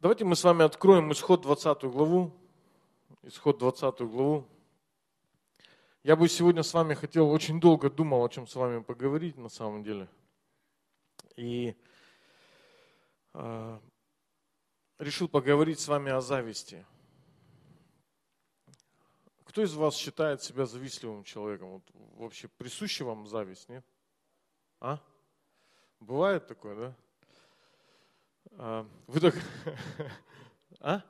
Давайте мы с вами откроем исход 20 главу. Исход 20 главу. Я бы сегодня с вами хотел, очень долго думал, о чем с вами поговорить на самом деле. И решил поговорить с вами о зависти. Кто из вас считает себя завистливым человеком? Вот вообще присуща вам зависть, нет? А? Бывает такое, да? Вы так... А?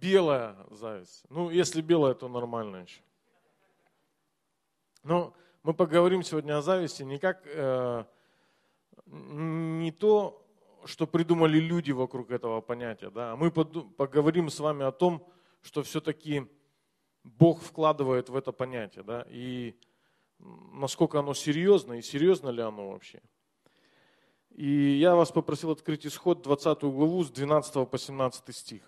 Белая зависть. Ну, если белая, то нормально еще. Но мы поговорим сегодня о зависти не как... не то, что придумали люди вокруг этого понятия, да? А мы поговорим с вами о том, что все-таки Бог вкладывает в это понятие, да? И насколько оно серьезно, и серьезно ли оно вообще. И я вас попросил открыть исход 20 главу с 12 по 17 стих.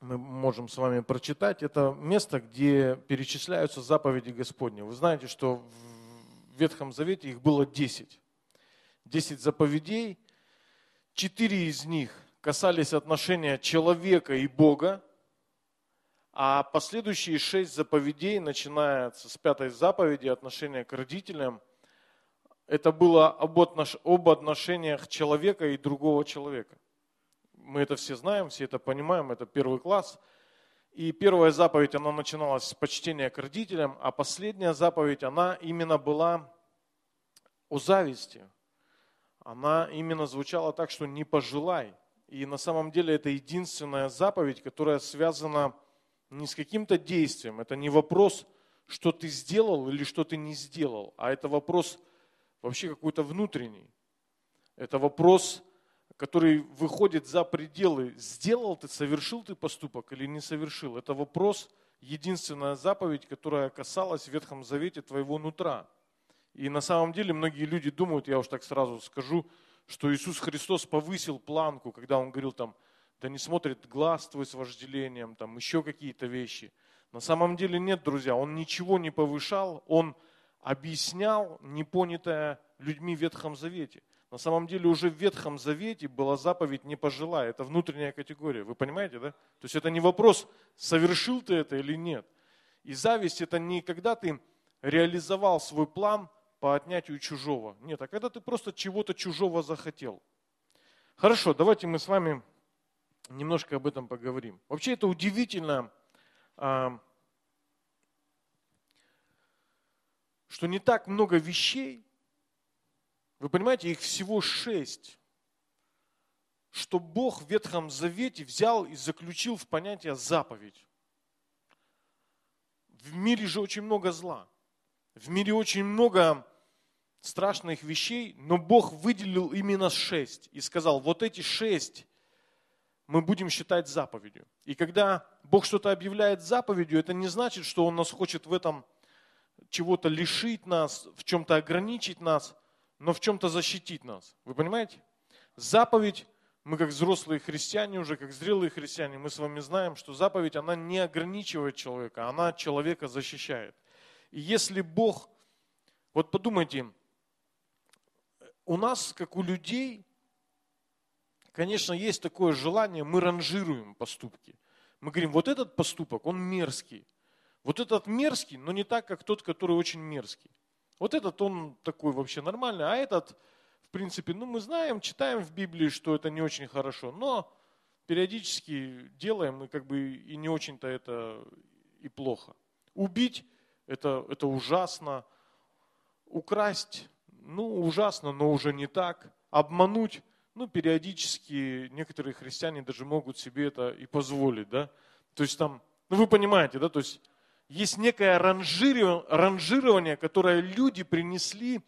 Мы можем с вами прочитать. Это место, где перечисляются заповеди Господни. Вы знаете, что в Ветхом Завете их было 10. 10 заповедей. 4 из них касались отношения человека и Бога. А последующие 6 заповедей, начиная с 5 заповеди, отношения к родителям, это было об отношениях человека и другого человека. Мы это все знаем, все это понимаем, это первый класс. И первая заповедь, она начиналась с почтения к родителям, а последняя заповедь, она именно была о зависти. Она именно звучала так, что не пожелай. И на самом деле это единственная заповедь, которая связана не с каким-то действием. Это не вопрос, что ты сделал или что ты не сделал, а это вопрос вообще какой-то внутренний. Это вопрос, который выходит за пределы, сделал ты, совершил ты поступок или не совершил. Это вопрос, единственная заповедь, которая касалась в Ветхом Завете твоего нутра. И на самом деле многие люди думают, я уж так сразу скажу, что Иисус Христос повысил планку, когда Он говорил там, да не смотрит глаз твой с вожделением, там еще какие-то вещи. На самом деле нет, друзья, Он ничего не повышал, Он объяснял непонятое людьми в Ветхом Завете. На самом деле уже в Ветхом Завете была заповедь «не пожелай». Это внутренняя категория, вы понимаете, да? То есть это не вопрос, совершил ты это или нет. И зависть – это не когда ты реализовал свой план по отнятию чужого. Нет, а когда ты просто чего-то чужого захотел. Хорошо, давайте мы с вами немножко об этом поговорим. Вообще это удивительно, что не так много вещей, вы понимаете, их всего 6, что Бог в Ветхом Завете взял и заключил в понятие заповедь. В мире же очень много зла, в мире очень много страшных вещей, но Бог выделил именно 6 и сказал, вот эти 6 мы будем считать заповедью. И когда Бог что-то объявляет заповедью, это не значит, что Он нас хочет в этом чего-то лишить нас, в чем-то ограничить нас, но в чем-то защитить нас. Вы понимаете? Заповедь, мы как взрослые христиане уже, как зрелые христиане, мы с вами знаем, что заповедь, она не ограничивает человека, она человека защищает. И если Бог, вот подумайте, у нас, как у людей, конечно, есть такое желание, мы ранжируем поступки. Мы говорим, вот этот поступок, он мерзкий. Вот этот мерзкий, но не так, как тот, который очень мерзкий. Вот этот он такой вообще нормальный, а этот, в принципе, ну мы знаем, читаем в Библии, что это не очень хорошо, но периодически делаем, и как бы и не очень-то это и плохо. Убить – это ужасно. Украсть – ну ужасно, но уже не так. Обмануть – ну периодически некоторые христиане даже могут себе это и позволить, да. То есть там, ну вы понимаете, да, то есть… Есть некое ранжирование, которое люди принесли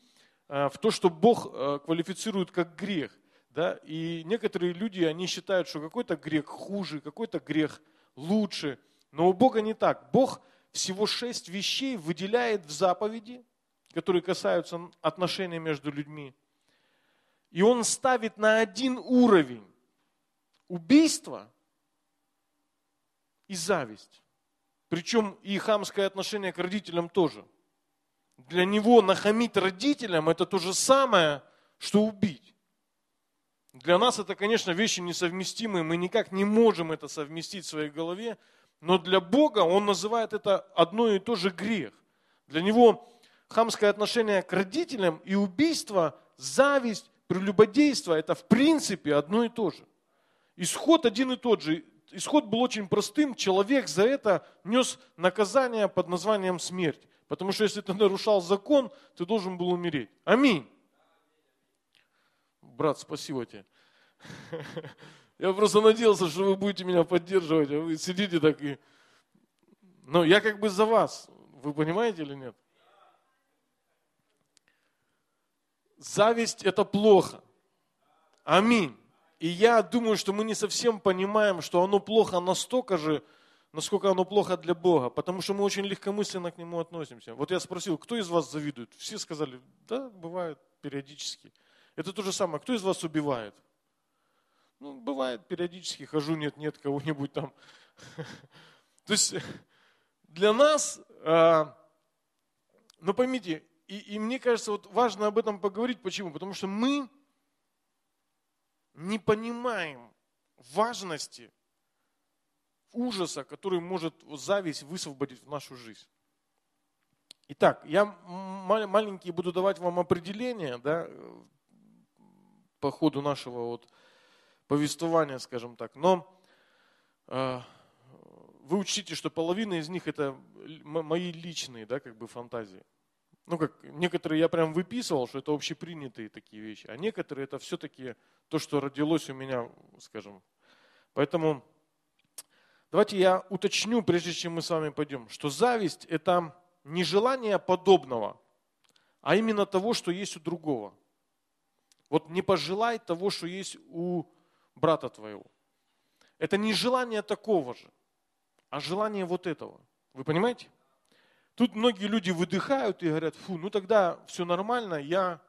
в то, что Бог квалифицирует как грех. Да? И некоторые люди, они считают, что какой-то грех хуже, какой-то грех лучше. Но у Бога не так. Бог всего 6 вещей выделяет в заповеди, которые касаются отношений между людьми. И Он ставит на один уровень убийство и зависть. Причем и хамское отношение к родителям тоже. Для него нахамить родителям – это то же самое, что убить. Для нас это, конечно, вещи несовместимые, мы никак не можем это совместить в своей голове, но для Бога Он называет это одно и то же грех. Для Него хамское отношение к родителям и убийство, зависть, прелюбодейство – это в принципе одно и то же. Исход один и тот же. Исход был очень простым. Человек за это нес наказание под названием смерть. Потому что если ты нарушал закон, ты должен был умереть. Аминь. Брат, спасибо тебе. Я просто надеялся, что вы будете меня поддерживать, а вы сидите так и... Но я как бы за вас. Вы понимаете или нет? Зависть – это плохо. Аминь. И я думаю, что мы не совсем понимаем, что оно плохо настолько же, насколько оно плохо для Бога, потому что мы очень легкомысленно к Нему относимся. Вот я спросил, кто из вас завидует? Все сказали, да, бывает периодически. Это то же самое, кто из вас убивает? Ну, бывает периодически, хожу, нет, кого-нибудь там. То есть для нас, но поймите, и мне кажется, вот важно об этом поговорить. Почему? Потому что мы не понимаем важности ужаса, который может зависть высвободить в нашу жизнь. Итак, я маленькие буду давать вам определения, да, по ходу нашего вот повествования, скажем так. Но вы учтите, что половина из них это мои личные, да, как бы фантазии. Ну, как некоторые я прям выписывал, что это общепринятые такие вещи, а некоторые это все-таки то, что родилось у меня, скажем. Поэтому давайте я уточню, прежде чем мы с вами пойдем, что зависть – это не желание подобного, а именно того, что есть у другого. Вот не пожелай того, что есть у брата твоего. Это не желание такого же, а желание вот этого. Вы понимаете? Тут многие люди выдыхают и говорят, фу, ну тогда все нормально, я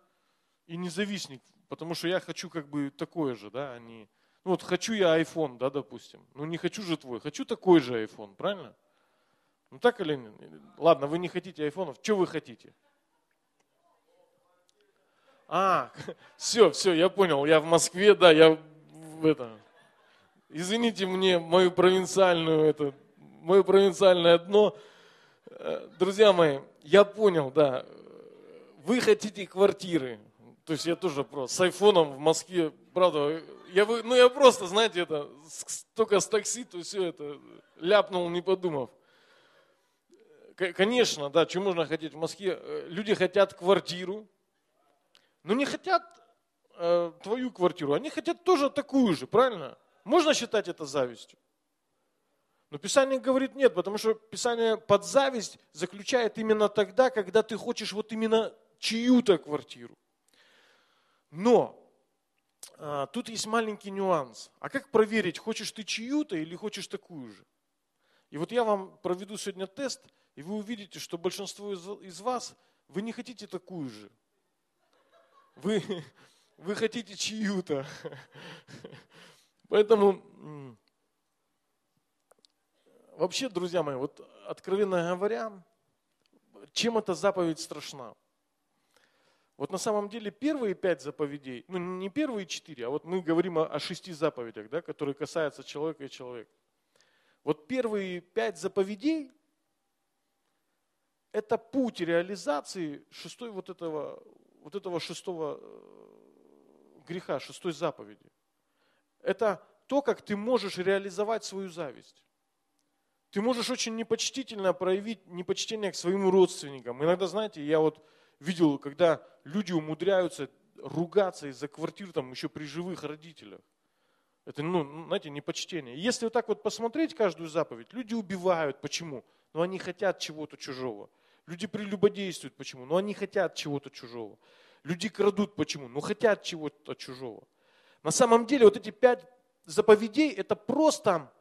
и не завистник, потому что я хочу как бы такое же, да, а не... Ну вот хочу я iPhone, да, допустим, ну не хочу же твой, хочу такой же iPhone, правильно? Ну так или нет? Ладно, вы не хотите айфонов, что вы хотите? А, все, я понял, я в Москве, да, я в это... Извините мне мою провинциальную, это, мое провинциальное дно. Друзья мои, я понял, да, вы хотите квартиры, то есть я тоже просто с айфоном в Москве, правда, я просто, знаете, это только с такси, то все это ляпнул, не подумав. Конечно, да, чего можно хотеть в Москве, люди хотят квартиру, но не хотят твою квартиру, они хотят тоже такую же, правильно? Можно считать это завистью? Но Писание говорит нет, потому что Писание под зависть заключает именно тогда, когда ты хочешь вот именно чью-то квартиру. Но тут есть маленький нюанс. А как проверить, хочешь ты чью-то или хочешь такую же? И вот я вам проведу сегодня тест, и вы увидите, что большинство из вас, вы не хотите такую же. Вы хотите чью-то. Поэтому... Вообще, друзья мои, вот откровенно говоря, чем эта заповедь страшна? Вот на самом деле первые 5 заповедей, ну не первые 4, а вот мы говорим о 6 заповедях, да, которые касаются человека и человека. Вот первые 5 заповедей – это путь реализации шестого греха, 6 заповеди. Это то, как ты можешь реализовать свою зависть. Ты можешь очень непочтительно проявить непочтение к своим родственникам. Иногда, знаете, я вот видел, когда люди умудряются ругаться из-за квартир там еще при живых родителях. Это, ну, знаете, непочтение. Если вот так вот посмотреть каждую заповедь, люди убивают. Почему? Но они хотят чего-то чужого. Люди прелюбодействуют. Почему? Но они хотят чего-то чужого. Люди крадут. Почему? Но хотят чего-то чужого. На самом деле вот эти 5 заповедей это просто...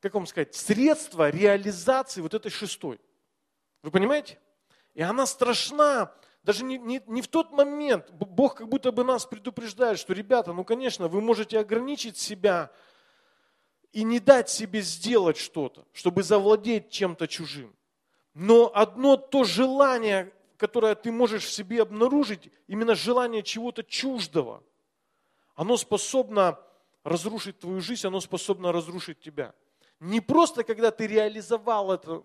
Как вам сказать, средство реализации вот этой 6. Вы понимаете? И она страшна. Даже не в тот момент. Бог как будто бы нас предупреждает, что, ребята, ну, конечно, вы можете ограничить себя и не дать себе сделать что-то, чтобы завладеть чем-то чужим. Но одно то желание, которое ты можешь в себе обнаружить, именно желание чего-то чуждого, оно способно разрушить твою жизнь, оно способно разрушить тебя. Не просто, когда ты реализовал это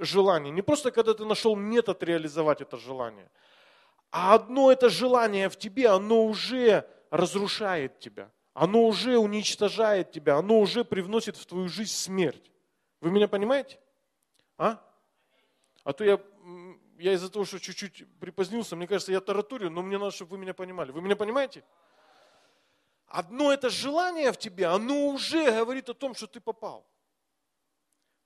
желание, не просто, когда ты нашел метод реализовать это желание, а одно это желание в тебе, оно уже разрушает тебя, оно уже уничтожает тебя, оно уже привносит в твою жизнь смерть. Вы меня понимаете? А то я из-за того, что чуть-чуть припозднился, мне кажется, я тараторю, но мне надо, чтобы вы меня понимали. Вы меня понимаете? Одно это желание в тебе, оно уже говорит о том, что ты попал.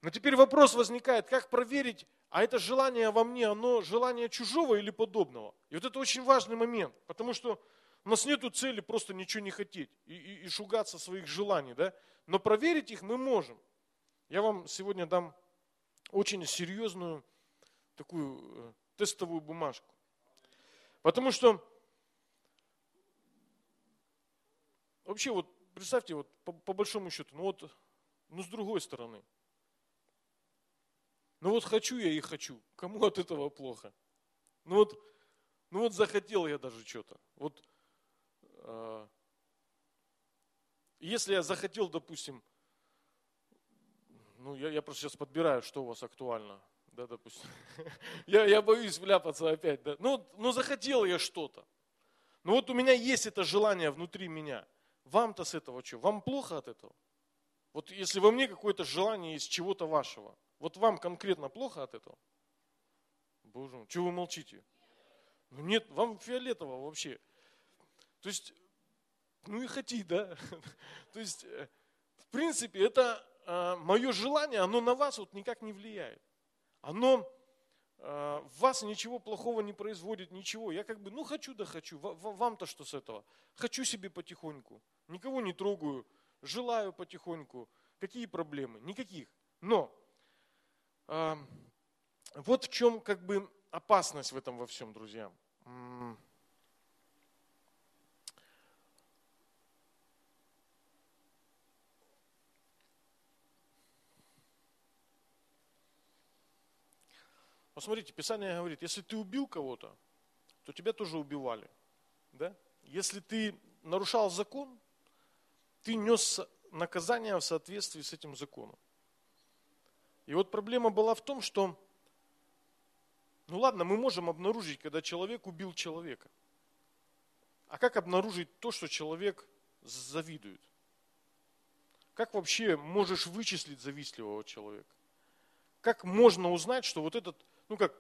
Но теперь вопрос возникает, как проверить, а это желание во мне, оно желание чужого или подобного? И вот это очень важный момент, потому что у нас нет цели просто ничего не хотеть и шугаться своих желаний, да? Но проверить их мы можем. Я вам сегодня дам очень серьезную такую тестовую бумажку. Потому что вообще вот представьте, вот по большому счету, с другой стороны. Хочу я и хочу. Кому от этого плохо? Захотел я даже что-то. Если я захотел, допустим, я просто сейчас подбираю, что у вас актуально. Да, допустим. Я боюсь вляпаться опять. Да. Захотел я что-то. У меня есть это желание внутри меня. Вам-то с этого что? Вам плохо от этого? Если во мне какое-то желание из чего-то вашего, вам конкретно плохо от этого? Боже мой, чего вы молчите? Нет, вам фиолетово вообще. То есть, и хоти, да? То есть, в принципе, это мое желание, оно на вас никак не влияет. Оно в вас ничего плохого не производит, ничего. Я хочу да хочу, вам-то что с этого? Хочу себе потихоньку, никого не трогаю, желаю потихоньку. Какие проблемы? Никаких. Но в чем опасность в этом во всем, друзья. Посмотрите, Писание говорит, если ты убил кого-то, то тебя тоже убивали. Да? Если ты нарушал закон, ты нес наказание в соответствии с этим законом. И проблема была в том, что, мы можем обнаружить, когда человек убил человека. А как обнаружить то, что человек завидует? Как вообще можешь вычислить завистливого человека? Как можно узнать, что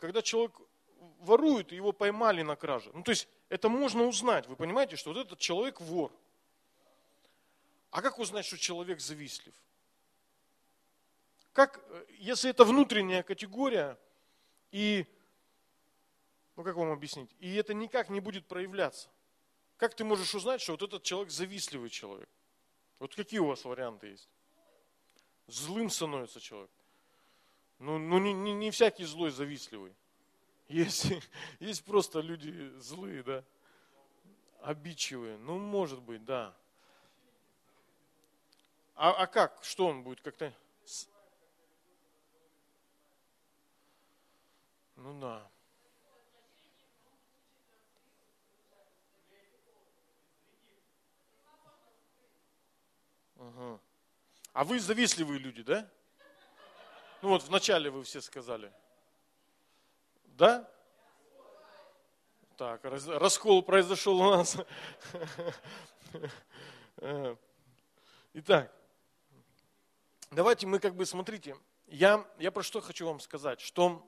когда человек ворует, его поймали на краже. Это можно узнать. Вы понимаете, что этот человек вор. А как узнать, что человек завистлив? Как, если это внутренняя категория, и, как вам объяснить, и это никак не будет проявляться. Как ты можешь узнать, что этот человек завистливый человек? Какие у вас варианты есть? Злым становится человек. Не всякий злой завистливый. Есть просто люди злые, да, обидчивые. Может быть, да. А как? Что он будет как-то? Да. Ага. А вы завистливые люди, да? Вначале вы все сказали. Да? Так, раскол произошел у нас. Итак, давайте мы смотрите, я про что хочу вам сказать, что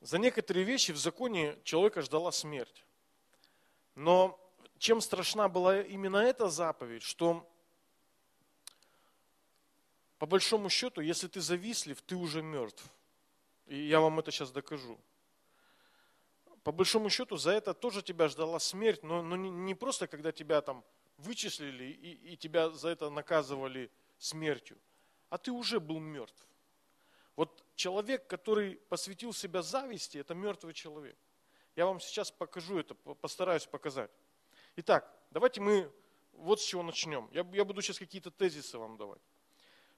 за некоторые вещи в законе человека ждала смерть. Но чем страшна была именно эта заповедь, что по большому счету, если ты завистлив, ты уже мертв. И я вам это сейчас докажу. По большому счету, за это тоже тебя ждала смерть, но не просто, когда тебя там вычислили и тебя за это наказывали смертью, а ты уже был мертв. Человек, который посвятил себя зависти, это мертвый человек. Я вам сейчас покажу это, постараюсь показать. Итак, давайте мы с чего начнем. Я буду сейчас какие-то тезисы вам давать.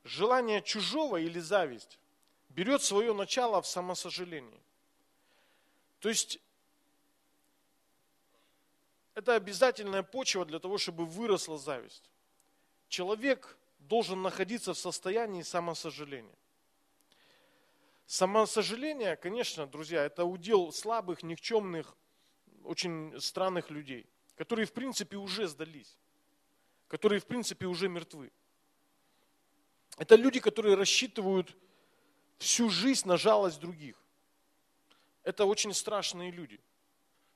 Желание чужого или зависть берет свое начало в самосожалении. То есть Это обязательная почва для того, чтобы выросла зависть. Человек должен находиться в состоянии самосожаления. Самосожаление, конечно, друзья, это удел слабых, никчемных, очень странных людей, которые в принципе уже сдались, которые в принципе уже мертвы. Это люди, которые рассчитывают всю жизнь на жалость других. Это очень страшные люди.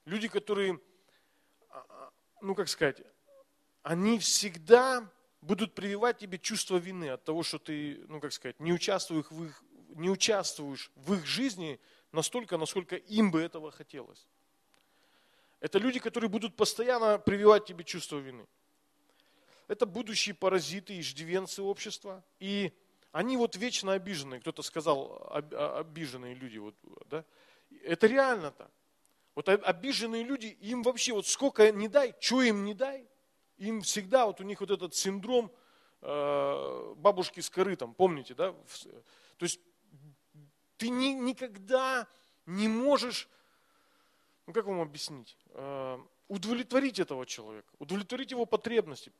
Люди, которые, они всегда будут прививать тебе чувство вины от того, что ты, не участвуешь в их жизни настолько, насколько им бы этого хотелось. Это люди, которые будут постоянно прививать тебе чувство вины. Это будущие паразиты, иждивенцы общества. И они вот вечно обиженные. Кто-то сказал, обиженные люди. Вот, да? Это реально так. Вот обиженные люди, им вообще вот сколько не дай, что им не дай, им всегда вот у них вот этот синдром бабушки с корытом, помните, да? То есть ты никогда не можешь, как вам объяснить, удовлетворить этого человека, удовлетворить его потребности.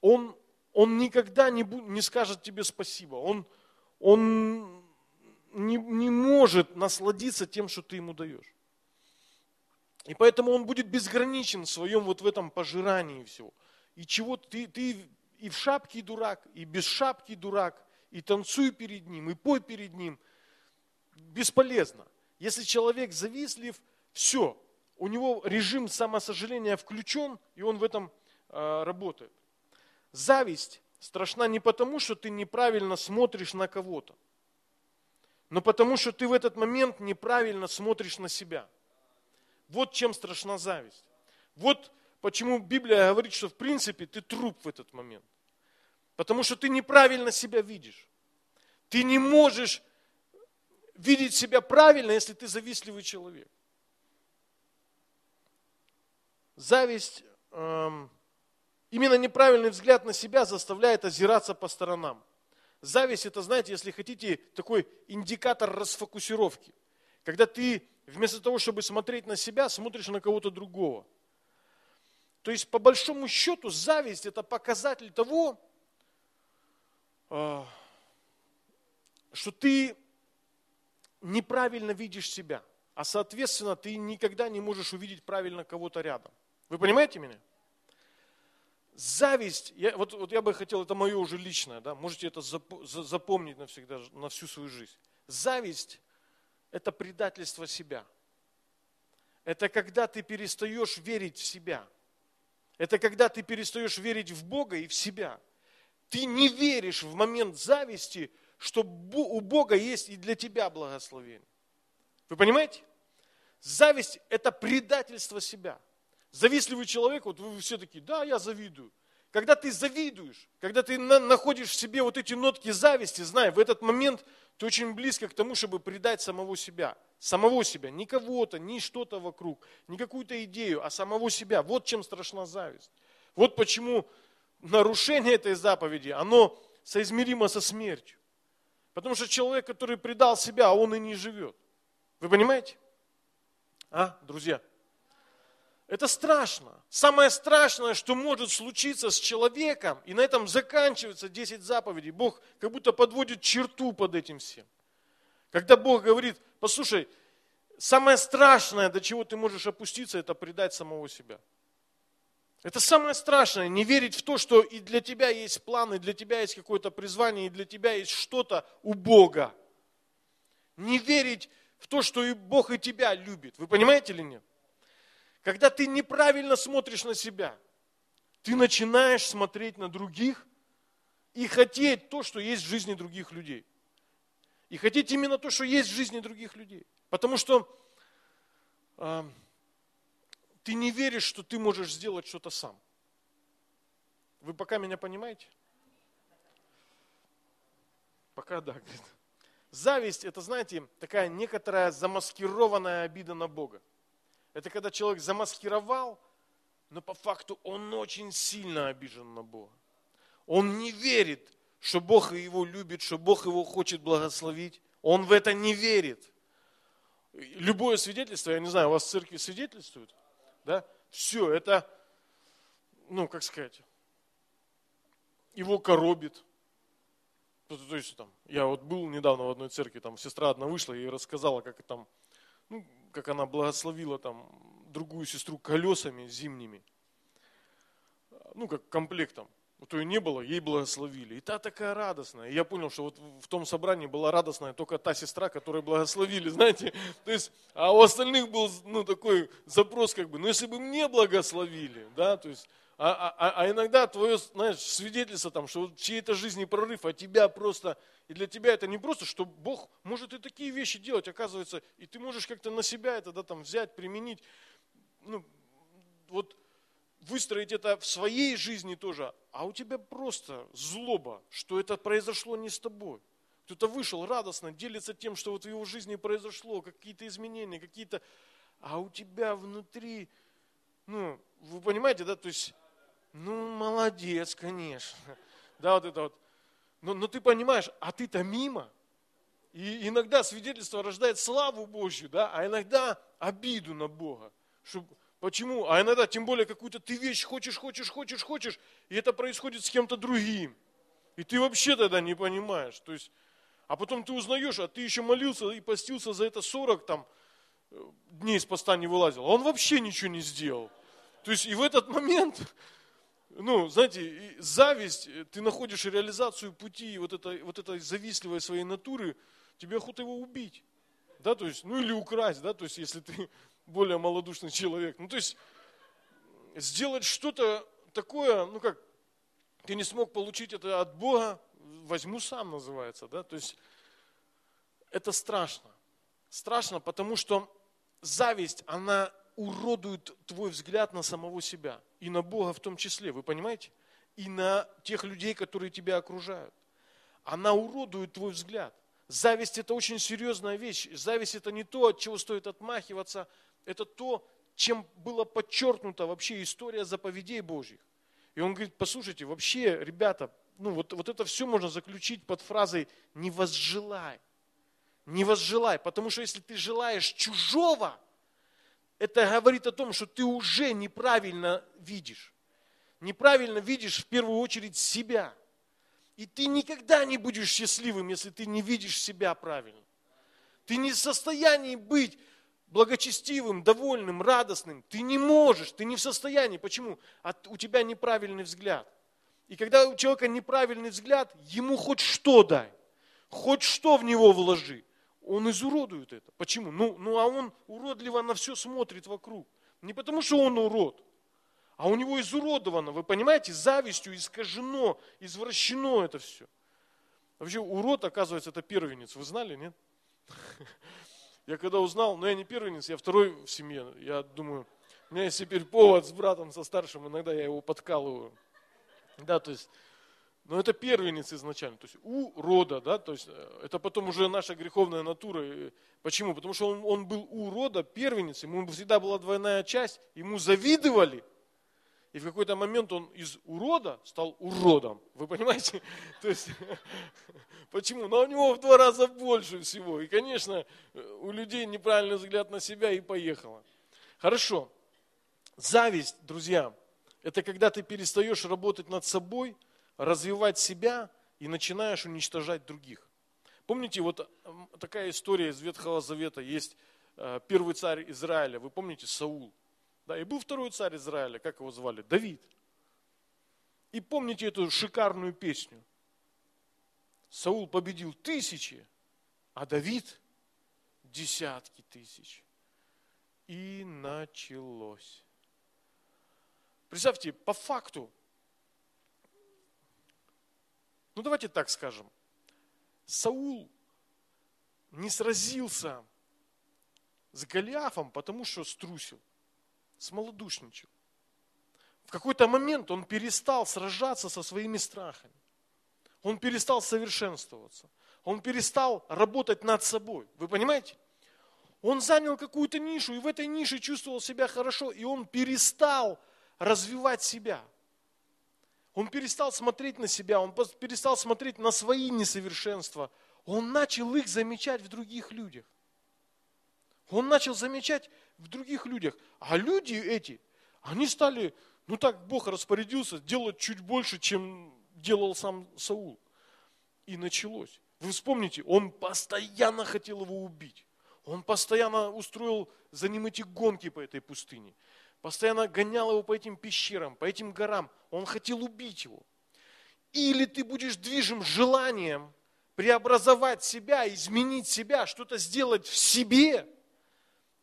Он никогда не скажет тебе спасибо, он не может насладиться тем, что ты ему даешь. И поэтому он будет безграничен в своем вот в этом пожирании всего. И чего ты и в шапке дурак, и без шапки дурак, и танцуй перед ним, и пой перед ним. Бесполезно. Если человек завистлив, все, у него режим самосожаления включен, и он в этом работает. Зависть страшна не потому, что ты неправильно смотришь на кого-то, но потому, что ты в этот момент неправильно смотришь на себя. Вот чем страшна зависть. Вот почему Библия говорит, что в принципе ты труп в этот момент. Потому что ты неправильно себя видишь. Ты не можешь видеть себя правильно, если ты завистливый человек. Зависть, именно неправильный взгляд на себя заставляет озираться по сторонам. Зависть это, знаете, если хотите, такой индикатор расфокусировки. Когда ты вместо того, чтобы смотреть на себя, смотришь на кого-то другого. То есть, по большому счету, зависть – это показатель того, что ты неправильно видишь себя, а, соответственно, ты никогда не можешь увидеть правильно кого-то рядом. Вы понимаете меня? Зависть, я бы хотел, это мое уже личное, да, можете это запомнить навсегда, на всю свою жизнь. Зависть – это предательство себя. Это когда ты перестаешь верить в себя. Это когда ты перестаешь верить в Бога и в себя. Ты не веришь в момент зависти, что у Бога есть и для тебя благословение. Вы понимаете? Зависть – это предательство себя. Завистливый человек, вот вы все такие, да, я завидую. Когда ты завидуешь, когда ты находишь в себе вот эти нотки зависти, знай, в этот момент ты очень близко к тому, чтобы предать самого себя, не кого-то, не что-то вокруг, не какую-то идею, а самого себя. Вот чем страшна зависть. Вот почему нарушение этой заповеди, оно соизмеримо со смертью. Потому что человек, который предал себя, он и не живет. Вы понимаете? Друзья? Это страшно. Самое страшное, что может случиться с человеком, и на этом заканчиваются 10 заповедей. Бог как будто подводит черту под этим всем. Когда Бог говорит, послушай, самое страшное, до чего ты можешь опуститься, это предать самого себя. Это самое страшное, не верить в то, что и для тебя есть план, и для тебя есть какое-то призвание, и для тебя есть что-то у Бога. Не верить в то, что и Бог и тебя любит. Вы понимаете или нет? Когда ты неправильно смотришь на себя, ты начинаешь смотреть на других и хотеть то, что есть в жизни других людей. И хотеть именно то, что есть в жизни других людей. Потому что ты не веришь, что ты можешь сделать что-то сам. Вы пока меня понимаете? Пока да, говорит. Зависть – это, знаете, такая некоторая замаскированная обида на Бога. Это когда человек замаскировал, но по факту он очень сильно обижен на Бога. Он не верит, что Бог его любит, что Бог его хочет благословить. Он в это не верит. Любое свидетельство, я не знаю, у вас в церкви свидетельствуют, да? Все, это, ну, как сказать, его коробит. То есть, там, я вот был недавно в одной церкви, там сестра одна вышла и рассказала, как, там, ну, как она благословила там, другую сестру колесами зимними, ну, как комплектом. Вот ее не было, ей благословили. И та такая радостная. И я понял, что вот в том собрании была радостная только та сестра, которой благословили, знаете. То есть, а у остальных был, ну, такой запрос, как бы, ну, если бы мне благословили, да, то есть, а иногда твое, знаешь, свидетельство там, что в чьей-то жизни прорыв, а тебя просто, и для тебя это не просто, что Бог может и такие вещи делать, оказывается, и ты можешь как-то на себя это, да, там, взять, применить, ну, вот, выстроить это в своей жизни тоже, а у тебя просто злоба, что это произошло не с тобой. Кто-то вышел радостно, делится тем, что вот в его жизни произошло, какие-то изменения, какие-то, а у тебя внутри, ну, вы понимаете, да, то есть, ну, молодец, конечно, да, вот это вот, но ты понимаешь, а ты-то мимо, и иногда свидетельство рождает славу Божью, да, а иногда обиду на Бога, чтобы... Почему? А иногда, тем более, какую-то ты вещь хочешь, и это происходит с кем-то другим. И ты вообще тогда не понимаешь. То есть, а потом ты узнаешь, а ты еще молился и постился за это 40 там, дней с поста не вылазил. А он вообще ничего не сделал. То есть, и в этот момент, ну, знаете, зависть, ты находишь реализацию пути вот этой завистливой своей натуры, тебе охота его убить. Да, то есть, ну, или украсть, да, то есть, если ты... более малодушный человек. Ну, то есть, сделать что-то такое, ну, как, ты не смог получить это от Бога, возьму сам, называется, да, то есть, это страшно. Страшно, потому что зависть, она уродует твой взгляд на самого себя, и на Бога в том числе, вы понимаете? И на тех людей, которые тебя окружают. Она уродует твой взгляд. Зависть – это очень серьезная вещь. Зависть – это не то, от чего стоит отмахиваться, это то, чем была подчеркнута вообще история заповедей Божьих. И он говорит, послушайте, вообще, ребята, ну вот это все можно заключить под фразой «не возжелай». Не возжелай, потому что если ты желаешь чужого, это говорит о том, что ты уже неправильно видишь. Неправильно видишь в первую очередь себя. И ты никогда не будешь счастливым, если ты не видишь себя правильно. Ты не в состоянии быть благочестивым, довольным, радостным. Ты не можешь, ты не в состоянии. Почему? У тебя неправильный взгляд. И когда у человека неправильный взгляд, ему хоть что дай, хоть что в него вложи, он изуродует это. Почему? Ну а он уродливо на все смотрит вокруг. Не потому, что он урод, а у него изуродовано, вы понимаете, завистью искажено, извращено это все. Вообще урод, оказывается, это первенец, вы знали, нет? Я когда узнал, но я не первенец, я второй в семье. Я думаю, у меня есть теперь повод с братом, со старшим, иногда я его подкалываю. Да, то есть, но это первенец изначально, то есть урода, да, то есть это потом уже наша греховная натура. Почему? Потому что он был урода, первенец, ему всегда была двойная часть, ему завидовали. И в какой-то момент он из урода стал уродом. Вы понимаете? То есть, почему? Но у него в 2 раза больше всего. И, конечно, у людей неправильный взгляд на себя и поехало. Хорошо. Зависть, друзья, это когда ты перестаешь работать над собой, развивать себя и начинаешь уничтожать других. Помните, вот такая история из Ветхого Завета. Есть первый царь Израиля, вы помните, Саул. Да, и был второй царь Израиля, как его звали? Давид. И помните эту шикарную песню? Саул победил 1000, а Давид 10 тысяч. И началось. Представьте, по факту, ну давайте так скажем, Саул не сразился с Голиафом, потому что струсил. Смолодушничал. В какой-то момент он перестал сражаться со своими страхами. Он перестал совершенствоваться. Он перестал работать над собой. Вы понимаете? Он занял какую-то нишу, и в этой нише чувствовал себя хорошо, и он перестал развивать себя. Он перестал смотреть на себя, он перестал смотреть на свои несовершенства. Он начал их замечать в других людях. Он начал замечать в других людях. А люди эти, Они стали, ну так Бог распорядился, делать чуть больше, чем делал сам Саул. И началось. Вы вспомните, он постоянно хотел его убить. Он постоянно устроил за ним эти гонки по этой пустыне. Постоянно гонял его по этим пещерам, по этим горам. Он хотел убить его. Или ты будешь движим желанием преобразовать себя, изменить себя, что-то сделать в себе.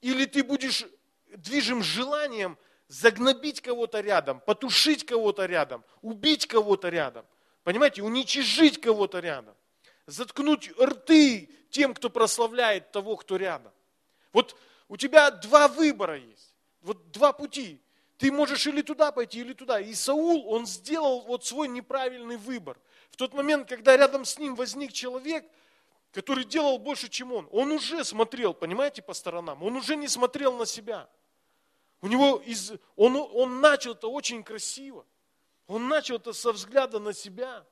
Или ты будешь движим желанием загнобить кого-то рядом, потушить кого-то рядом, убить кого-то рядом. Понимаете, уничижить кого-то рядом. Заткнуть рты тем, кто прославляет того, кто рядом. Вот у тебя два выбора есть. Вот два пути. Ты можешь или туда пойти, или туда. И Саул, он сделал вот свой неправильный выбор. В тот момент, когда рядом с ним возник человек, который делал больше, чем он уже смотрел, понимаете, по сторонам. Он уже не смотрел на себя. У него он начал-то очень красиво. Он начал-то со взгляда на себя.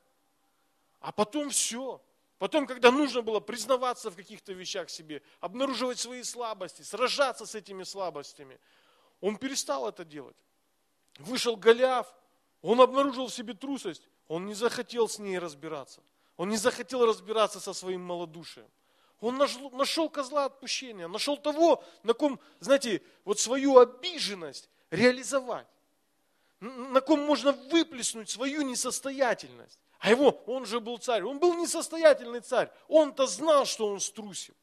А потом все. Потом, когда нужно было признаваться в каких-то вещах себе, обнаруживать свои слабости, сражаться с этими слабостями, он перестал это делать. Вышел Голиаф, он обнаружил в себе трусость, он не захотел с ней разбираться. Он не захотел разбираться со своим малодушием. Он нашел козла отпущения, нашел того, на ком, знаете, вот свою обиженность реализовать, на ком можно выплеснуть свою несостоятельность. А он же был царь, он был несостоятельный царь. Он-то знал, что он струсил.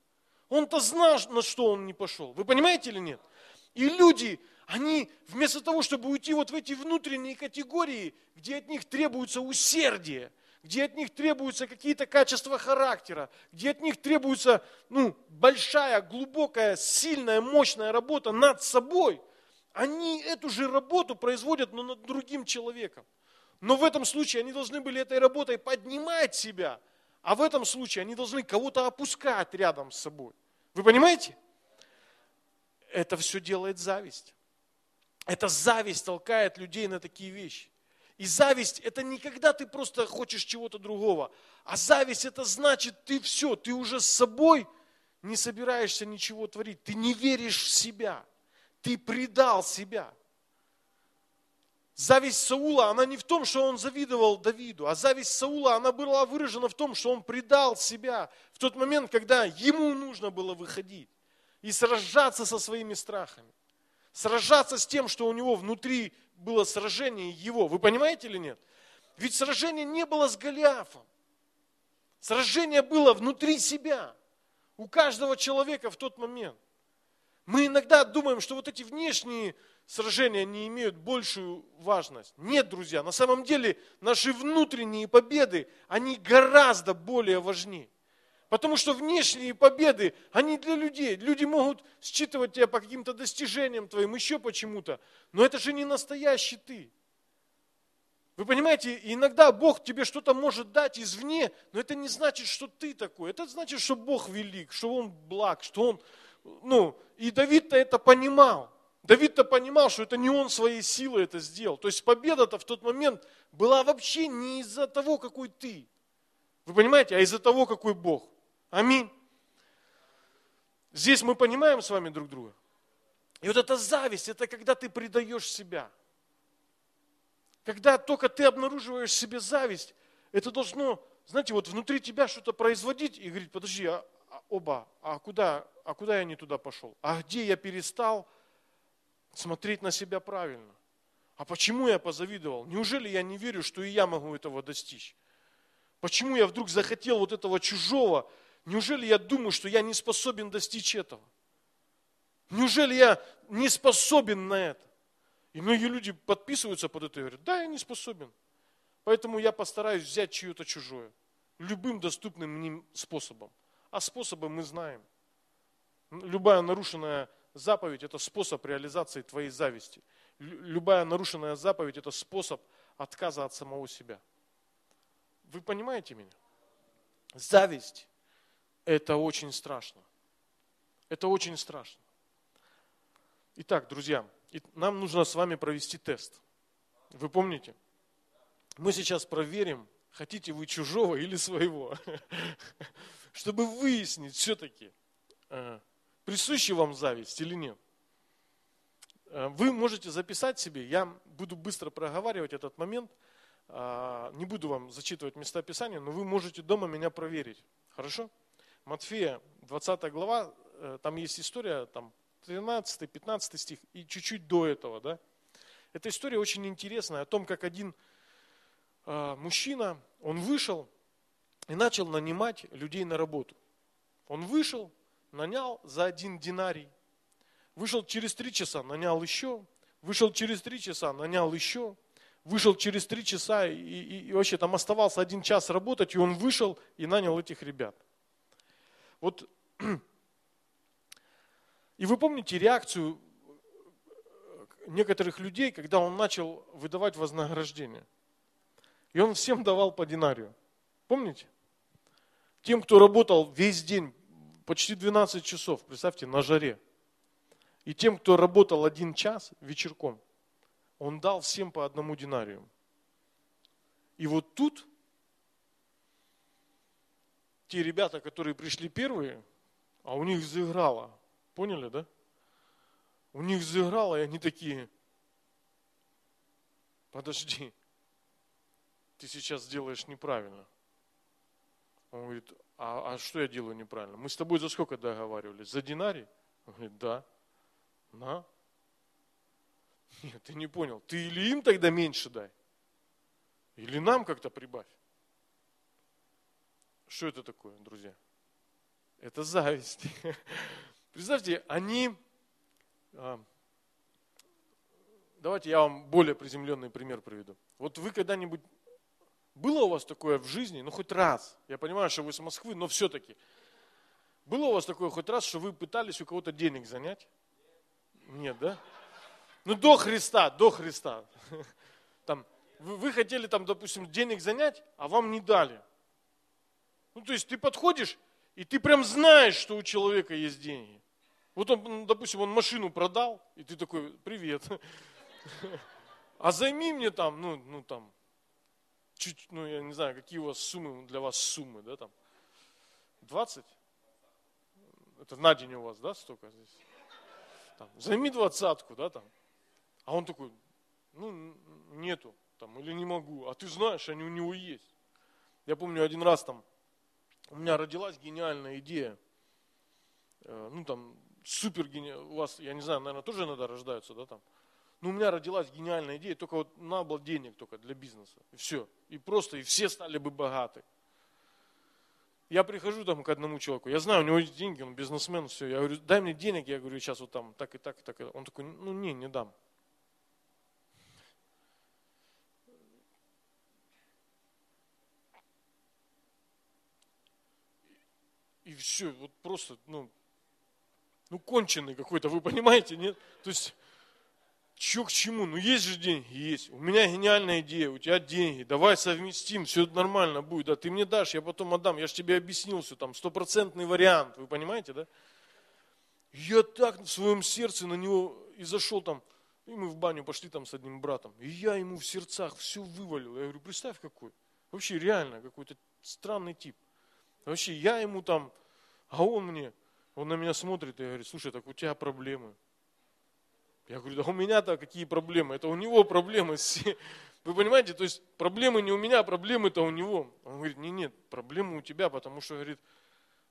Он-то знал, на что он не пошел. Вы понимаете или нет? И люди, они вместо того, чтобы уйти вот в эти внутренние категории, где от них требуется усердие, где от них требуются какие-то качества характера, где от них требуется большая, глубокая, сильная, мощная работа над собой, они эту же работу производят, но над другим человеком. Но в этом случае они должны были этой работой поднимать себя, а в этом случае они должны кого-то опускать рядом с собой. Вы понимаете? Это все делает зависть. Эта зависть толкает людей на такие вещи. И зависть – это не когда ты просто хочешь чего-то другого, а зависть – это значит, ты все, ты уже с собой не собираешься ничего творить, ты не веришь в себя, ты предал себя. Зависть Саула, она не в том, что он завидовал Давиду, а зависть Саула, она была выражена в том, что он предал себя в тот момент, когда ему нужно было выходить и сражаться со своими страхами, сражаться с тем, что у него внутри было сражение его. Вы понимаете или нет? Ведь сражение не было с Голиафом. Сражение было внутри себя, у каждого человека в тот момент. Мы иногда думаем, что вот эти внешние сражения не имеют большую важность. Нет, друзья, на самом деле наши внутренние победы, они гораздо более важны. Потому что внешние победы, они для людей. Люди могут считывать тебя по каким-то достижениям твоим, еще почему-то. Но это же не настоящий ты. Вы понимаете, иногда Бог тебе что-то может дать извне, но это не значит, что ты такой. Это значит, что Бог велик, что Он благ, что Он... И Давид-то это понимал. Давид-то понимал, что это не он своей силой это сделал. То есть победа-то в тот момент была вообще не из-за того, какой ты. Вы понимаете? А из-за того, какой Бог. Аминь. Здесь мы понимаем с вами друг друга. И вот эта зависть, это когда ты предаешь себя. Когда только ты обнаруживаешь в себе зависть, это должно, знаете, вот внутри тебя что-то производить и говорить, подожди, куда я не туда пошел? А где я перестал смотреть на себя правильно? А почему я позавидовал? Неужели я не верю, что и я могу этого достичь? Почему я вдруг захотел вот этого чужого? Неужели я думаю, что я не способен достичь этого? Неужели я не способен на это? И многие люди подписываются под это и говорят, да, я не способен. Поэтому я постараюсь взять чье-то чужое. Любым доступным мне способом. А способы мы знаем. Любая нарушенная заповедь – это способ реализации твоей зависти. Любая нарушенная заповедь – это способ отказа от самого себя. Вы понимаете меня? Зависть – это очень страшно. Это очень страшно. Итак, друзья, нам нужно с вами провести тест. Вы помните? Мы сейчас проверим, хотите вы чужого или своего. Чтобы выяснить все-таки, присуща вам зависть или нет. Вы можете записать себе, я буду быстро проговаривать этот момент, не буду вам зачитывать места Писания, но вы можете дома меня проверить. Хорошо? Матфея, 20 глава, там есть история, там 13-15 стих и чуть-чуть до этого. Да? Эта история очень интересная, о том, как один мужчина, он вышел и начал нанимать людей на работу. Он вышел, нанял за 1 динарий, вышел через 3 часа, нанял еще, вышел через 3 часа, нанял еще, вышел через 3 часа и вообще там оставался 1 час работать, и он вышел и нанял этих ребят. Вот. И вы помните реакцию некоторых людей, когда он начал выдавать вознаграждение. И он всем давал по динарию. Помните? Тем, кто работал весь день, почти 12 часов, представьте, на жаре. И тем, кто работал 1 час вечерком, он дал всем по 1 динарию. И вот тут те ребята, которые пришли первые, а у них заиграло. Поняли, да? У них заиграло, и они такие: подожди, ты сейчас делаешь неправильно. Он говорит: а что я делаю неправильно? Мы с тобой за сколько договаривались? За динарий? Он говорит: да. На. Нет, ты не понял. Ты или им тогда меньше дай, или нам как-то прибавь. Что это такое, друзья? Это зависть. Представьте, они... Давайте я вам более приземленный пример приведу. Вот вы когда-нибудь... Было у вас такое в жизни, ну хоть раз, я понимаю, что вы с Москвы, но все-таки. Было у вас такое хоть раз, что вы пытались у кого-то денег занять? Нет, да? Ну до Христа. Там, вы хотели, там, допустим, денег занять, а вам не дали. Ну то есть ты подходишь, и ты прям знаешь, что у человека есть деньги. Вот он, допустим, он машину продал, и ты такой: привет. А займи мне там, ну там, чуть, ну я не знаю, какие у вас суммы, для вас суммы, да, там, 20? Это на день у вас, да, столько здесь? Там, займи 20, да, там. А он такой: ну, нету, там, или не могу. А ты знаешь, они у него есть. Я помню, один раз там у меня родилась гениальная идея. Ну, там, супер гениальная. У вас, я не знаю, наверное, тоже иногда рождаются, да, там. Но у меня родилась гениальная идея, только вот надо было денег только для бизнеса. И все. И все стали бы богаты. Я прихожу там к одному человеку, я знаю, у него есть деньги, он бизнесмен, все. Я говорю: дай мне денег, я говорю, сейчас вот там так и так и так. Он такой: ну, не дам. И все, вот просто, ну конченый какой-то, вы понимаете, нет? То есть, че к чему? Ну, есть же деньги, есть. У меня гениальная идея, у тебя деньги, давай совместим, все нормально будет. А ты мне дашь, я потом отдам, я же тебе объяснил все, там, 100% вариант, вы понимаете, да? Я так в своем сердце на него и зашел там, и мы в баню пошли там с одним братом, и я ему в сердцах все вывалил. Я говорю: представь какой, вообще реально какой-то странный тип. Вообще, я ему там, а он на меня смотрит и говорит: слушай, так у тебя проблемы. Я говорю: да у меня-то какие проблемы? Это у него проблемы. Вы понимаете, то есть проблемы не у меня, проблемы-то у него. Он говорит: нет, проблемы у тебя, потому что, говорит,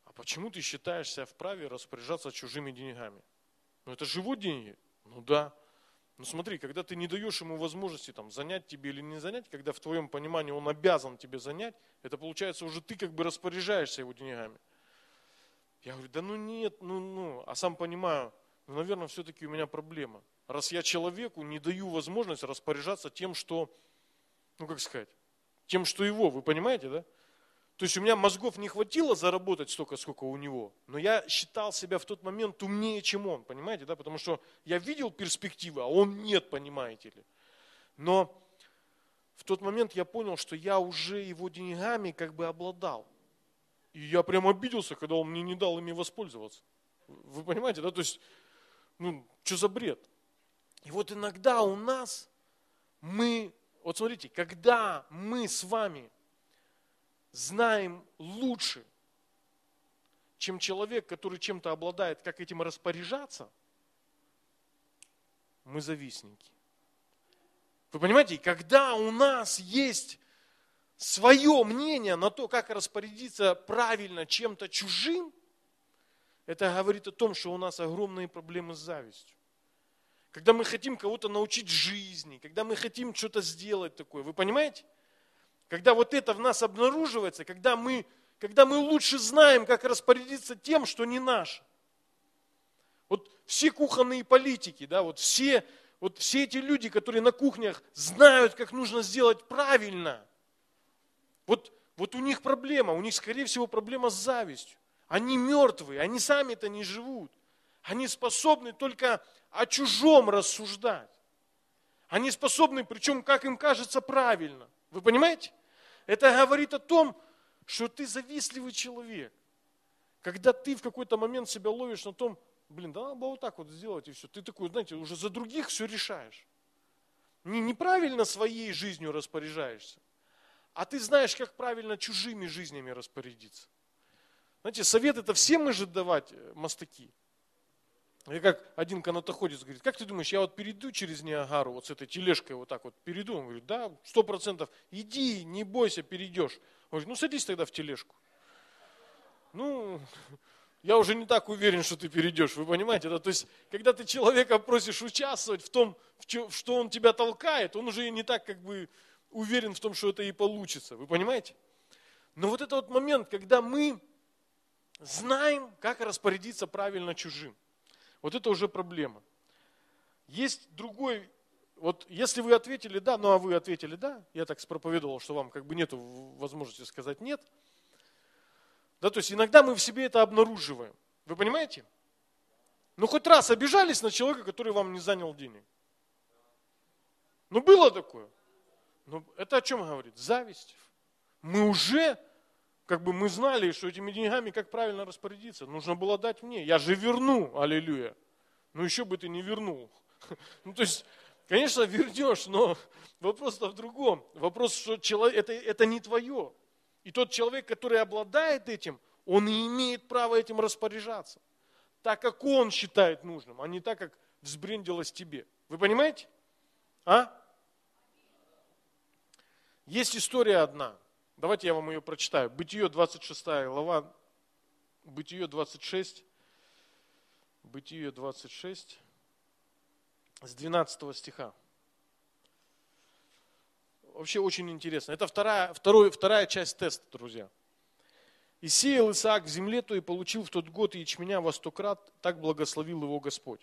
а почему ты считаешь себя вправе распоряжаться чужими деньгами? Ну это же его деньги. Ну да. Ну смотри, когда ты не даешь ему возможности там, занять тебе или не занять, когда в твоем понимании он обязан тебе занять, это получается уже ты как бы распоряжаешься его деньгами. Я говорю: да нет. А сам понимаю, наверное, все-таки у меня проблема. Раз я человеку не даю возможность распоряжаться тем, что, тем, что его, вы понимаете, да? То есть у меня мозгов не хватило заработать столько, сколько у него, но я считал себя в тот момент умнее, чем он, понимаете, да, потому что я видел перспективы, а он нет, понимаете ли. Но в тот момент я понял, что я уже его деньгами как бы обладал. И я прям обиделся, когда он мне не дал ими воспользоваться. Вы понимаете, да, то есть, что за бред? И вот иногда у нас вот смотрите, когда мы с вами знаем лучше, чем человек, который чем-то обладает, как этим распоряжаться, мы завистники. Вы понимаете, когда у нас есть свое мнение на то, как распорядиться правильно чем-то чужим, это говорит о том, что у нас огромные проблемы с завистью. Когда мы хотим кого-то научить жизни, когда мы хотим что-то сделать такое, вы понимаете? Когда вот это в нас обнаруживается, когда мы лучше знаем, как распорядиться тем, что не наше. Вот все кухонные политики, да, вот все эти люди, которые на кухнях знают, как нужно сделать правильно, вот у них проблема, у них, скорее всего, проблема с завистью. Они мертвые, они сами-то не живут. Они способны только о чужом рассуждать. Они способны, причем, как им кажется, правильно. Вы понимаете? Это говорит о том, что ты завистливый человек. Когда ты в какой-то момент себя ловишь на том, да надо было вот так вот сделать и все. Ты такой, знаете, уже за других все решаешь. Неправильно своей жизнью распоряжаешься, а ты знаешь, как правильно чужими жизнями распорядиться. Знаете, совет это всем мы же давать мастаки. И как один канатоходец говорит, как ты думаешь, я вот перейду через Ниагару, вот с этой тележкой вот так вот перейду? Он говорит, да, 100%, иди, не бойся, перейдешь. Он говорит, ну садись тогда в тележку. Ну, я уже не так уверен, что ты перейдешь, вы понимаете? Да? То есть, когда ты человека просишь участвовать в том, что он тебя толкает, он уже не так как бы уверен в том, что это и получится, вы понимаете? Но вот это вот момент, когда мы знаем, как распорядиться правильно чужим. Вот это уже проблема. Есть другой, вот если вы ответили да, ну а вы ответили да, я так спроповедовал, что вам как бы нет возможности сказать нет. Да, то есть иногда мы в себе это обнаруживаем. Вы понимаете? Ну хоть раз обижались на человека, который вам не занял денег. Ну было такое. Ну это о чем говорит? Зависть. Мы уже... Как бы мы знали, что этими деньгами как правильно распорядиться. Нужно было дать мне. Я же верну, аллилуйя. Ну еще бы ты не вернул. Ну то есть, конечно, вернешь, но вопрос-то в другом. Вопрос, что это не твое. И тот человек, который обладает этим, он и имеет право этим распоряжаться. Так, как он считает нужным, а не так, как взбрендилось тебе. Вы понимаете? А? Есть история одна. Давайте я вам ее прочитаю. Бытие 26 глава, Бытие 26, с 12 стиха. Вообще очень интересно. Это вторая часть теста, друзья. «И сеял Исаак в земле, то и получил в тот год ячменя во 100 крат, так благословил его Господь.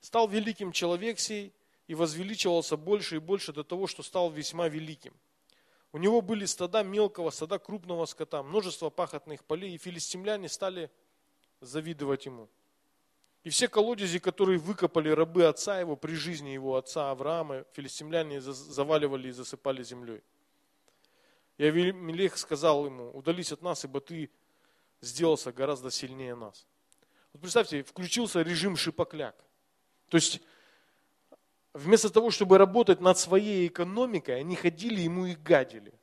Стал великим человек сей, и возвеличивался больше и больше до того, что стал весьма великим. У него были стада мелкого, стада крупного скота, множество пахотных полей, и филистимляне стали завидовать ему. И все колодези, которые выкопали рабы отца его при жизни его отца Авраама, филистимляне заваливали и засыпали землей. И Авимелех сказал ему, удались от нас, ибо ты сделался гораздо сильнее нас». Вот представьте, включился режим шипокляк. То есть... Вместо того, чтобы работать над своей экономикой, они ходили ему и гадили.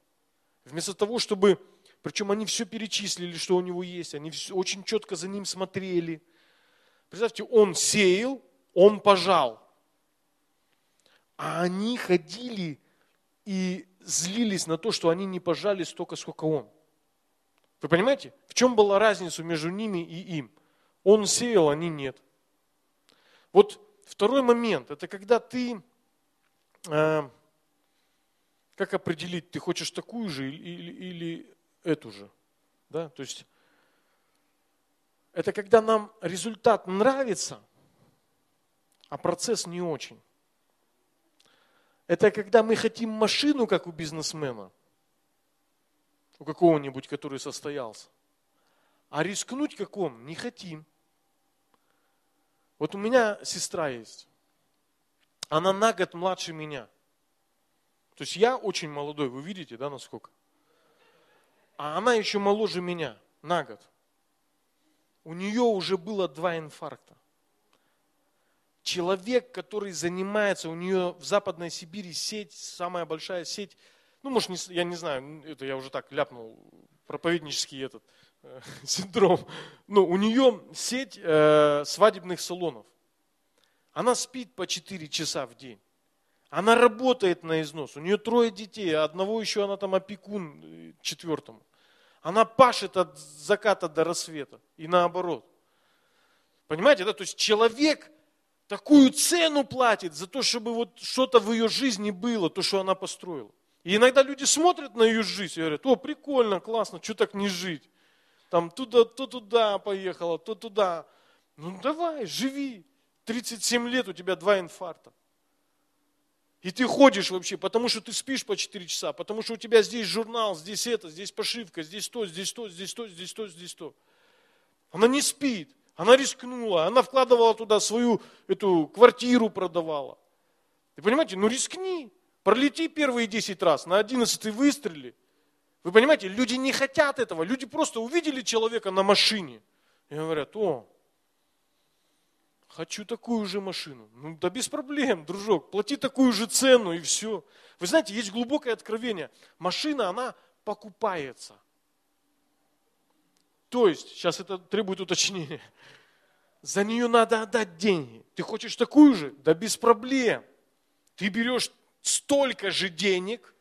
Вместо того, чтобы, причем они все перечислили, что у него есть, они все, очень четко за ним смотрели. Представьте, он сеял, он пожал. А они ходили и злились на то, что они не пожали столько, сколько он. Вы понимаете, в чем была разница между ними и им? Он сеял, они нет. Вот второй момент, это когда ты, как определить, ты хочешь такую же или эту же, да, то есть это когда нам результат нравится, а процесс не очень. Это когда мы хотим машину, как у бизнесмена, у какого-нибудь, который состоялся, а рискнуть как он не хотим. Вот у меня сестра есть, она на год младше меня. То есть я очень молодой, вы видите, да, насколько? А она еще моложе меня на год. У нее уже было 2 инфаркта. Человек, который занимается, у нее в Западной Сибири сеть, самая большая сеть, ну, может, я не знаю, это я уже так ляпнул, проповеднический этот синдром. Но у нее сеть свадебных салонов. Она спит по 4 часа в день. Она работает на износ. У нее 3 детей, а одного еще она там опекун 4-му. Она пашет от заката до рассвета и наоборот. Понимаете, да? То есть человек такую цену платит за то, чтобы вот что-то в ее жизни было, то, что она построила. И иногда люди смотрят на ее жизнь и говорят: о, прикольно, классно, что так не жить? Там туда, то туда поехала, то туда. Ну давай, живи. 37 лет, у тебя 2 инфаркта. И ты ходишь вообще, потому что ты спишь по 4 часа, потому что у тебя здесь журнал, здесь это, здесь пошивка, здесь то, здесь то, здесь то, здесь то, здесь то. Она не спит, она рискнула, она вкладывала туда свою эту квартиру, продавала. Вы понимаете, ну рискни, пролети первые 10 раз, на 11-й выстрели. Вы понимаете, люди не хотят этого, люди просто увидели человека на машине и говорят: о, хочу такую же машину. Ну да без проблем, дружок, плати такую же цену и все. Вы знаете, есть глубокое откровение. Машина, она покупается. То есть, сейчас это требует уточнения, за нее надо отдать деньги. Ты хочешь такую же? Да без проблем. Ты берешь столько же денег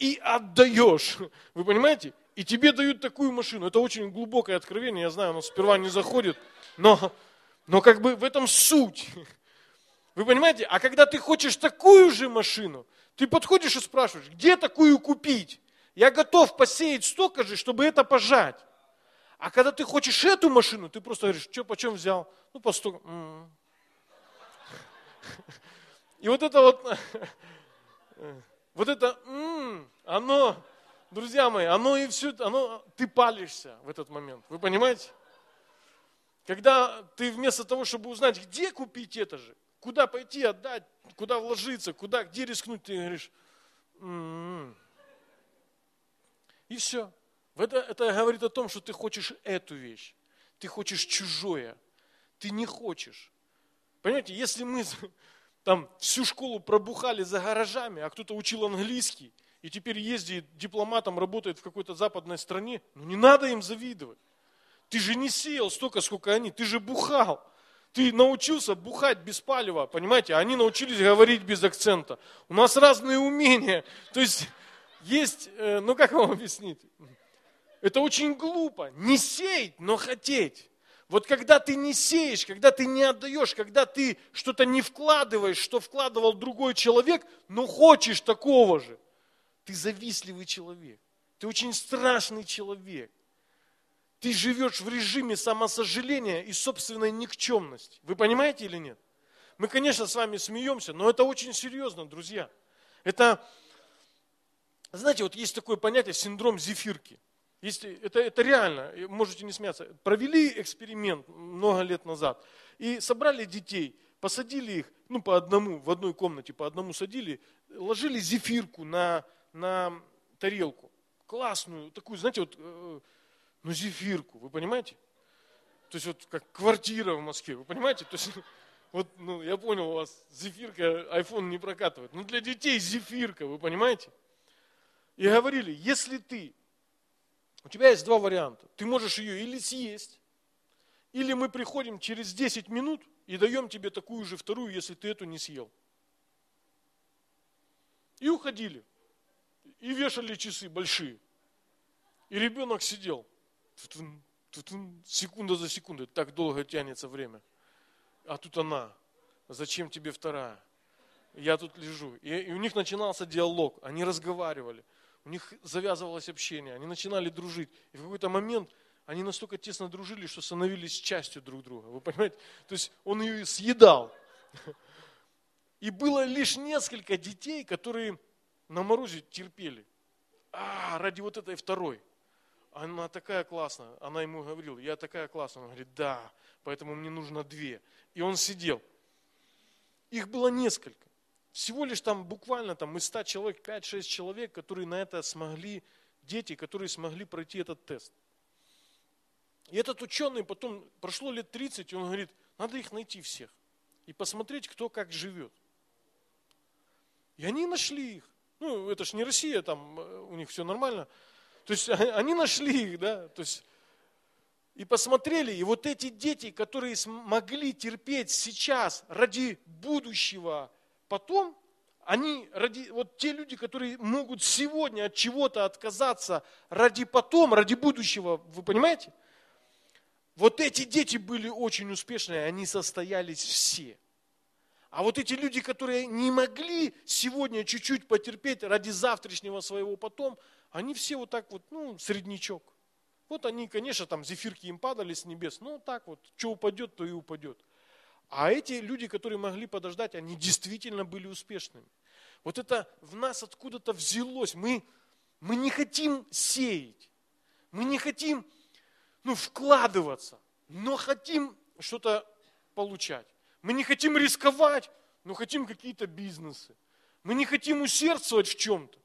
и отдаешь. Вы понимаете? И тебе дают такую машину. Это очень глубокое откровение, я знаю, оно сперва не заходит, но как бы в этом суть. Вы понимаете? А когда ты хочешь такую же машину, ты подходишь и спрашиваешь: где такую купить? Я готов посеять столько же, чтобы это пожать. А когда ты хочешь эту машину, ты просто говоришь: что, почем взял? Ну, по столько. И вот это, оно, друзья мои, оно и все, ты палишься в этот момент. Вы понимаете? Когда ты вместо того, чтобы узнать, где купить это же, куда пойти отдать, куда вложиться, где рискнуть, ты говоришь: и все. Это говорит о том, что ты хочешь эту вещь, ты хочешь чужое, ты не хочешь. Понимаете, если мы там всю школу пробухали за гаражами, а кто-то учил английский и теперь ездит дипломатом, работает в какой-то западной стране, ну не надо им завидовать. Ты же не сеял столько, сколько они, ты же бухал. Ты научился бухать без палева, понимаете? Они научились говорить без акцента. У нас разные умения. То есть, ну как вам объяснить? Это очень глупо. Не сеять, но хотеть. Вот когда ты не сеешь, когда ты не отдаешь, когда ты что-то не вкладываешь, что вкладывал другой человек, но хочешь такого же, ты завистливый человек. Ты очень страшный человек. Ты живешь в режиме самосожаления и собственной никчемности. Вы понимаете или нет? Мы, конечно, с вами смеемся, но это очень серьезно, друзья. Это, знаете, вот есть такое понятие — синдром зефирки. Это реально, можете не смеяться. Провели эксперимент много лет назад и собрали детей, посадили их, ну, по одному, в одной комнате по одному садили, ложили зефирку на тарелку. Классную, такую, знаете, вот... Ну, зефирку, вы понимаете? То есть, вот как квартира в Москве, вы понимаете? То есть, вот, ну, я понял, у вас зефирка, айфон не прокатывает. Но для детей зефирка, вы понимаете? И говорили: если у тебя есть 2 варианта. Ты можешь ее или съесть, или мы приходим через 10 минут и даем тебе такую же вторую, если ты эту не съел. И уходили. И вешали часы большие. И ребенок сидел. Секунда за секундой, так долго тянется время. А тут она: зачем тебе вторая? Я тут лежу. И у них начинался диалог, они разговаривали, у них завязывалось общение, они начинали дружить. И в какой-то момент они настолько тесно дружили, что становились частью друг друга. Вы понимаете? То есть он ее съедал. И было лишь несколько детей, которые на морозе терпели. Ради вот этой второй. Она такая классная. Она ему говорила: я такая классная. Он говорит: да, поэтому мне нужно 2. И он сидел. Их было несколько. Всего лишь там буквально там, из 100 человек, 5-6 человек, которые на это смогли, дети, которые смогли пройти этот тест. И этот ученый потом, прошло лет 30, и он говорит: надо их найти всех и посмотреть, кто как живет. И они нашли их. Ну, это ж не Россия, там у них все нормально. То есть они нашли их, да, то есть И посмотрели, и вот эти дети, которые смогли терпеть сейчас ради будущего потом, они ради, вот те люди, которые могут сегодня от чего-то отказаться ради потом, ради будущего, вы понимаете? Вот эти дети были очень успешные, они состоялись все. А вот эти люди, которые не могли сегодня чуть-чуть потерпеть ради завтрашнего своего потом, они все вот так вот, ну, среднячок. Вот они, конечно, там зефирки им падали с небес, ну, так вот, что упадет, то и упадет. А эти люди, которые могли подождать, они действительно были успешными. Вот это в нас откуда-то взялось. Мы не хотим сеять, мы не хотим, ну, вкладываться, но хотим что-то получать. Мы не хотим рисковать, но хотим какие-то бизнесы. Мы не хотим усердствовать в чем-то,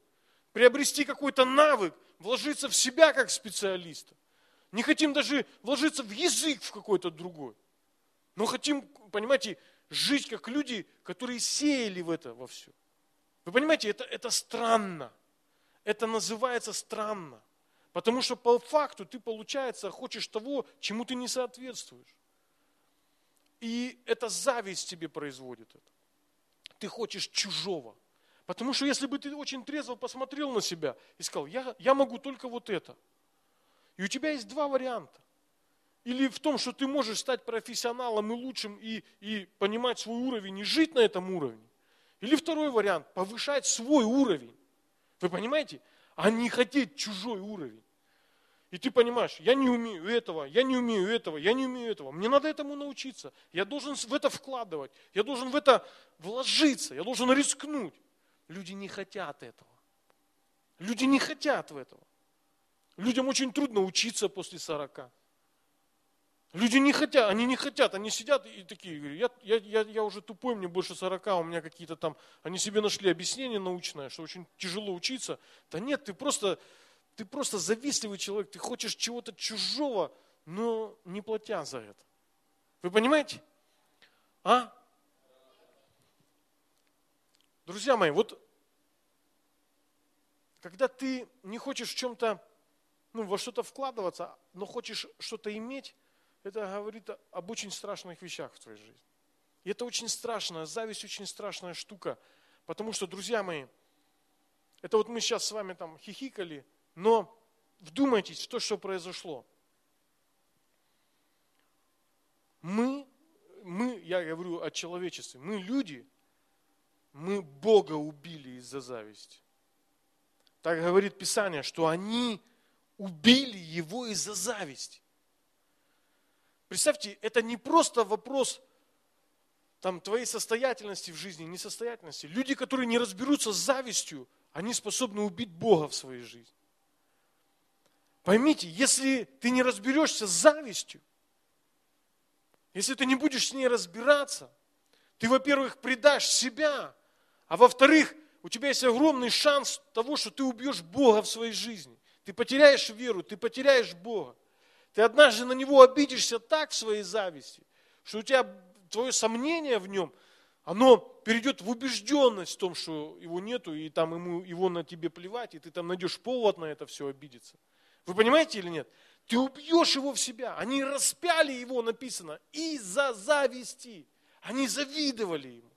приобрести какой-то навык, вложиться в себя как специалиста. Не хотим даже вложиться в язык в какой-то другой. Но хотим, понимаете, жить как люди, которые сеяли в это во все. Вы понимаете, это странно. Это называется странно. Потому что по факту ты, получается, хочешь того, чему ты не соответствуешь. И эта зависть тебе производит это. Ты хочешь чужого. Потому что если бы ты очень трезво посмотрел на себя и сказал, я могу только вот это. И у тебя есть два варианта. Или в том, что ты можешь стать профессионалом и лучшим, и понимать свой уровень, и жить на этом уровне. Или второй вариант, повышать свой уровень. Вы понимаете? А не хотеть чужой уровень. И ты понимаешь, я не умею этого, я не умею этого, я не умею этого. Мне надо этому научиться. Я должен в это вкладывать, я должен в это вложиться, я должен рискнуть. Люди не хотят этого. Люди не хотят этого. Людям очень трудно учиться после 40. Люди не хотят, они не хотят, они сидят и такие, говорят, я уже тупой, мне больше 40, у меня какие-то там, они себе нашли объяснение научное, что очень тяжело учиться. Да нет, ты просто завистливый человек, ты хочешь чего-то чужого, но не платя за это. Вы понимаете? А? Друзья мои, вот когда ты не хочешь в чем-то, ну, во что-то вкладываться, но хочешь что-то иметь, это говорит об очень страшных вещах в твоей жизни. И это очень страшно, зависть очень страшная штука. Потому что, друзья мои, это вот мы сейчас с вами там хихикали, но вдумайтесь в то, что произошло. Мы, я говорю о человечестве, мы люди, мы Бога убили из-за зависти. Так говорит Писание, что они убили Его из-за зависти. Представьте, это не просто вопрос там, твоей состоятельности в жизни, несостоятельности. Люди, которые не разберутся с завистью, они способны убить Бога в своей жизни. Поймите, если ты не разберешься с завистью, если ты не будешь с ней разбираться, ты, во-первых, предашь себя, а во-вторых, у тебя есть огромный шанс того, что ты убьешь Бога в своей жизни. Ты потеряешь веру, ты потеряешь Бога. Ты однажды на Него обидишься так в своей зависти, что у тебя твое сомнение в Нем, оно перейдет в убежденность в том, что Его нету, и там ему Его на тебе плевать, и ты там найдешь повод на это все обидеться. Вы понимаете или нет? Ты убьешь Его в себя. Они распяли Его, написано, из-за зависти. Они завидовали Ему.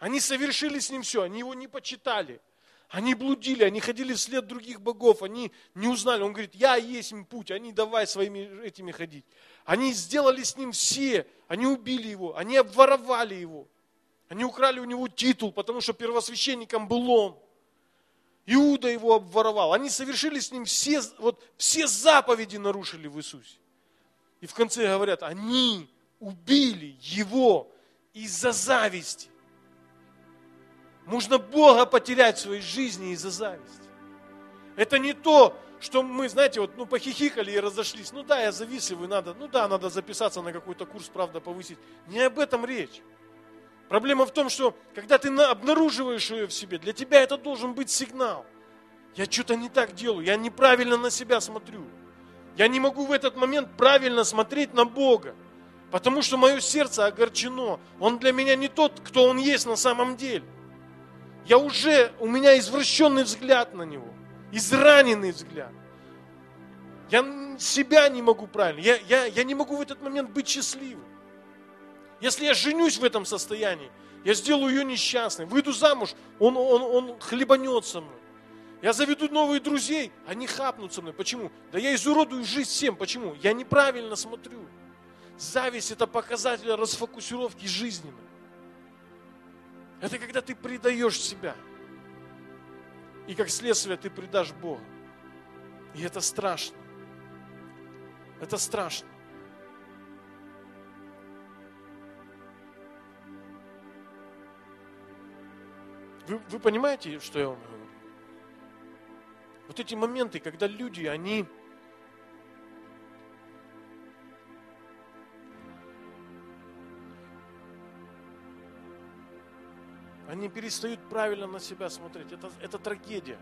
Они совершили с Ним все, они Его не почитали. Они блудили, они ходили вслед других богов, они не узнали. Он говорит, я есть им путь, они давай своими этими ходить. Они сделали с ним все, они убили его, они обворовали его. Они украли у него титул, потому что первосвященником был он. Иуда его обворовал. Они совершили с ним все, вот, все заповеди нарушили в Иисусе. И в конце говорят, они убили его из-за зависти. Можно Бога потерять в своей жизни из-за зависти. Это не то, что мы, знаете, вот, ну, похихикали и разошлись. Ну да, я завистливый, надо, ну да, надо записаться на какой-то курс, правда, повысить. Не об этом речь. Проблема в том, что когда ты обнаруживаешь ее в себе, для тебя это должен быть сигнал. Я что-то не так делаю, я неправильно на себя смотрю. Я не могу в этот момент правильно смотреть на Бога, потому что мое сердце огорчено. Он для меня не тот, кто он есть на самом деле. У меня извращенный взгляд на него, израненный взгляд. Я себя не могу правильно, я не могу в этот момент быть счастливым. Если я женюсь в этом состоянии, я сделаю ее несчастной. Выйду замуж, он хлебанет со мной. Я заведу новые друзей, они хапнут со мной. Почему? Да я изуродую жизнь всем. Почему? Я неправильно смотрю. Зависть – это показатель расфокусировки жизненной. Это когда ты предаешь себя. И как следствие ты предашь Бога. И это страшно. Это страшно. Вы понимаете, что я вам говорю? Вот эти моменты, когда люди, они перестают правильно на себя смотреть. Это трагедия.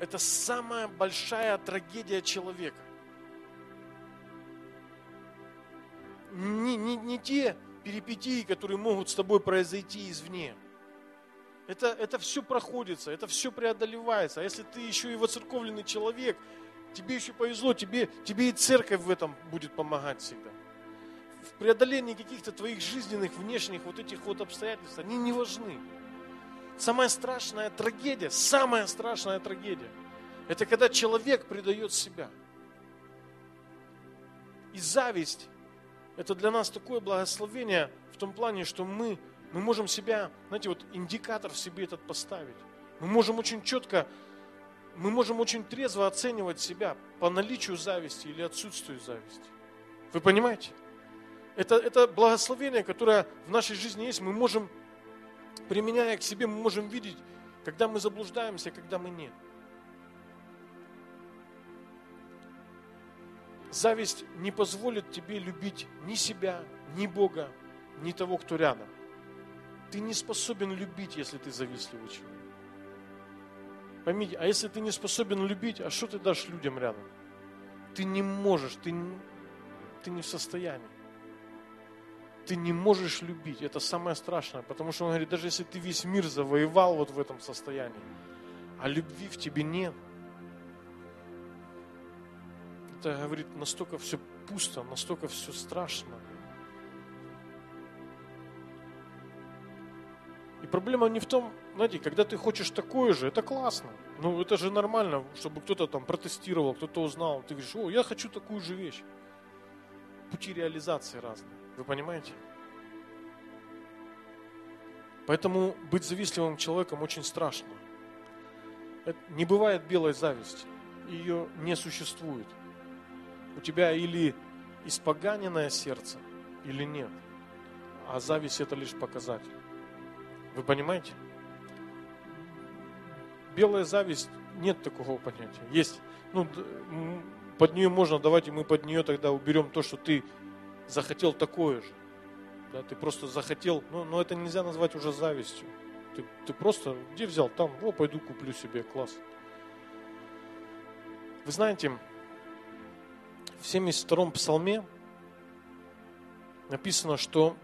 Это самая большая трагедия человека. Не те перипетии, которые могут с тобой произойти извне. Это все проходится, это все преодолевается. А если ты еще и воцерковленный человек, тебе еще повезло, тебе и церковь в этом будет помогать всегда. В преодолении каких-то твоих жизненных, внешних вот этих вот обстоятельств, они не важны. Самая страшная трагедия, это когда человек предает себя. И зависть, это для нас такое благословение в том плане, что мы можем себя, знаете, вот индикатор в себе этот поставить. Мы можем очень трезво оценивать себя по наличию зависти или отсутствию зависти. Вы понимаете? Это благословение, которое в нашей жизни есть. Мы можем, применяя к себе, мы можем видеть, когда мы заблуждаемся, когда мы нет. Зависть не позволит тебе любить ни себя, ни Бога, ни того, кто рядом. Ты не способен любить, если ты завистливый человек. Поймите, а если ты не способен любить, а что ты дашь людям рядом? Ты не можешь, ты не в состоянии. Ты не можешь любить, это самое страшное, потому что он говорит, даже если ты весь мир завоевал вот в этом состоянии, а любви в тебе нет. Это, говорит, настолько все пусто, настолько все страшно. И проблема не в том, знаете, когда ты хочешь такое же, это классно. Ну, это же нормально, чтобы кто-то там протестировал, кто-то узнал. Ты говоришь, я хочу такую же вещь. Пути реализации разные. Вы понимаете? Поэтому быть завистливым человеком очень страшно. Не бывает белой зависти. Ее не существует. У тебя или испоганенное сердце, или нет. А зависть – это лишь показатель. Вы понимаете? Белая зависть, нет такого понятия. Есть. Под нее можно, давайте мы под нее тогда уберем то, что ты захотел такое же. Да, ты просто захотел, но это нельзя назвать уже завистью. Ты просто, где взял? Там, пойду куплю себе, класс. Вы знаете, в 72-м псалме написано, что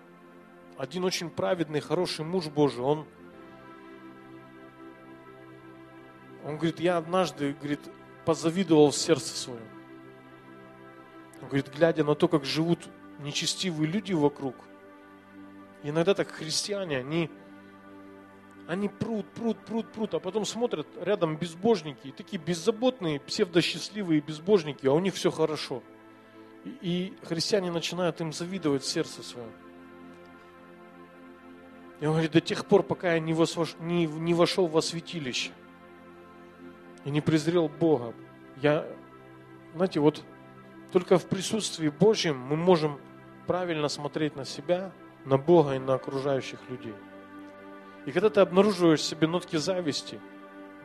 один очень праведный, хороший муж Божий, он говорит, я однажды, говорит, позавидовал в сердце своем. Он говорит, глядя на то, как живут нечестивые люди вокруг, иногда так христиане, они прут, а потом смотрят рядом безбожники, и такие беззаботные, псевдосчастливые безбожники, а у них все хорошо. И христиане начинают им завидовать в сердце своем. И он говорит, до тех пор, пока я не вошел во святилище и не презрел Бога, я, знаете, вот только в присутствии Божьем мы можем правильно смотреть на себя, на Бога и на окружающих людей. И когда ты обнаруживаешь в себе нотки зависти,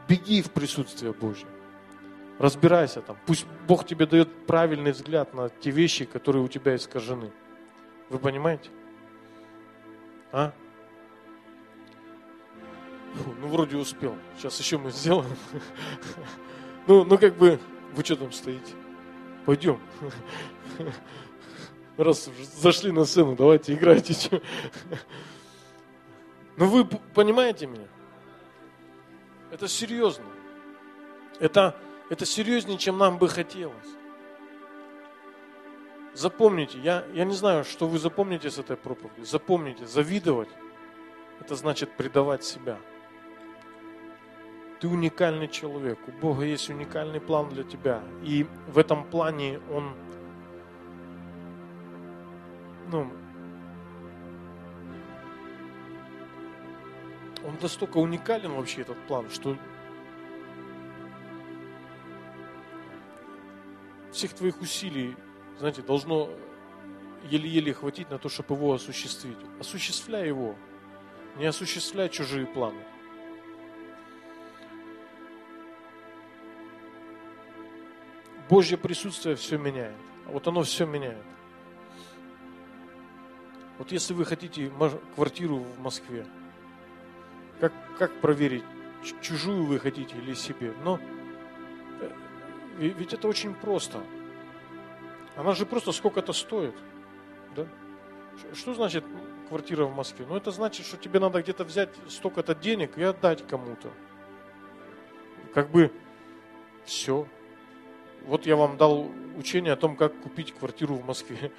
беги в присутствие Божье. Разбирайся там. Пусть Бог тебе дает правильный взгляд на те вещи, которые у тебя искажены. Вы понимаете? Вроде успел. Сейчас еще мы сделаем. Вы что там стоите? Пойдем. Раз зашли на сцену, давайте играйте. Вы понимаете меня? Это серьезно. Это Это серьезнее, чем нам бы хотелось. Запомните, я не знаю, что вы запомните с этой проповеди. Запомните, завидовать — это значит предавать себя. Ты уникальный человек. У Бога есть уникальный план для тебя. И в этом плане Он, Он настолько уникален вообще, этот план, что всех твоих усилий, знаете, должно еле-еле хватить на то, чтобы его осуществить. Осуществляй его, не осуществляй чужие планы. Божье присутствие все меняет. Вот оно все меняет. Вот если вы хотите квартиру в Москве, как проверить, чужую вы хотите или себе? Но ведь это очень просто. Она же просто сколько-то стоит. Да? Что значит квартира в Москве? Ну, это значит, что тебе надо где-то взять столько-то денег и отдать кому-то. Как бы все. Вот я вам дал учение о том, как купить квартиру в Москве.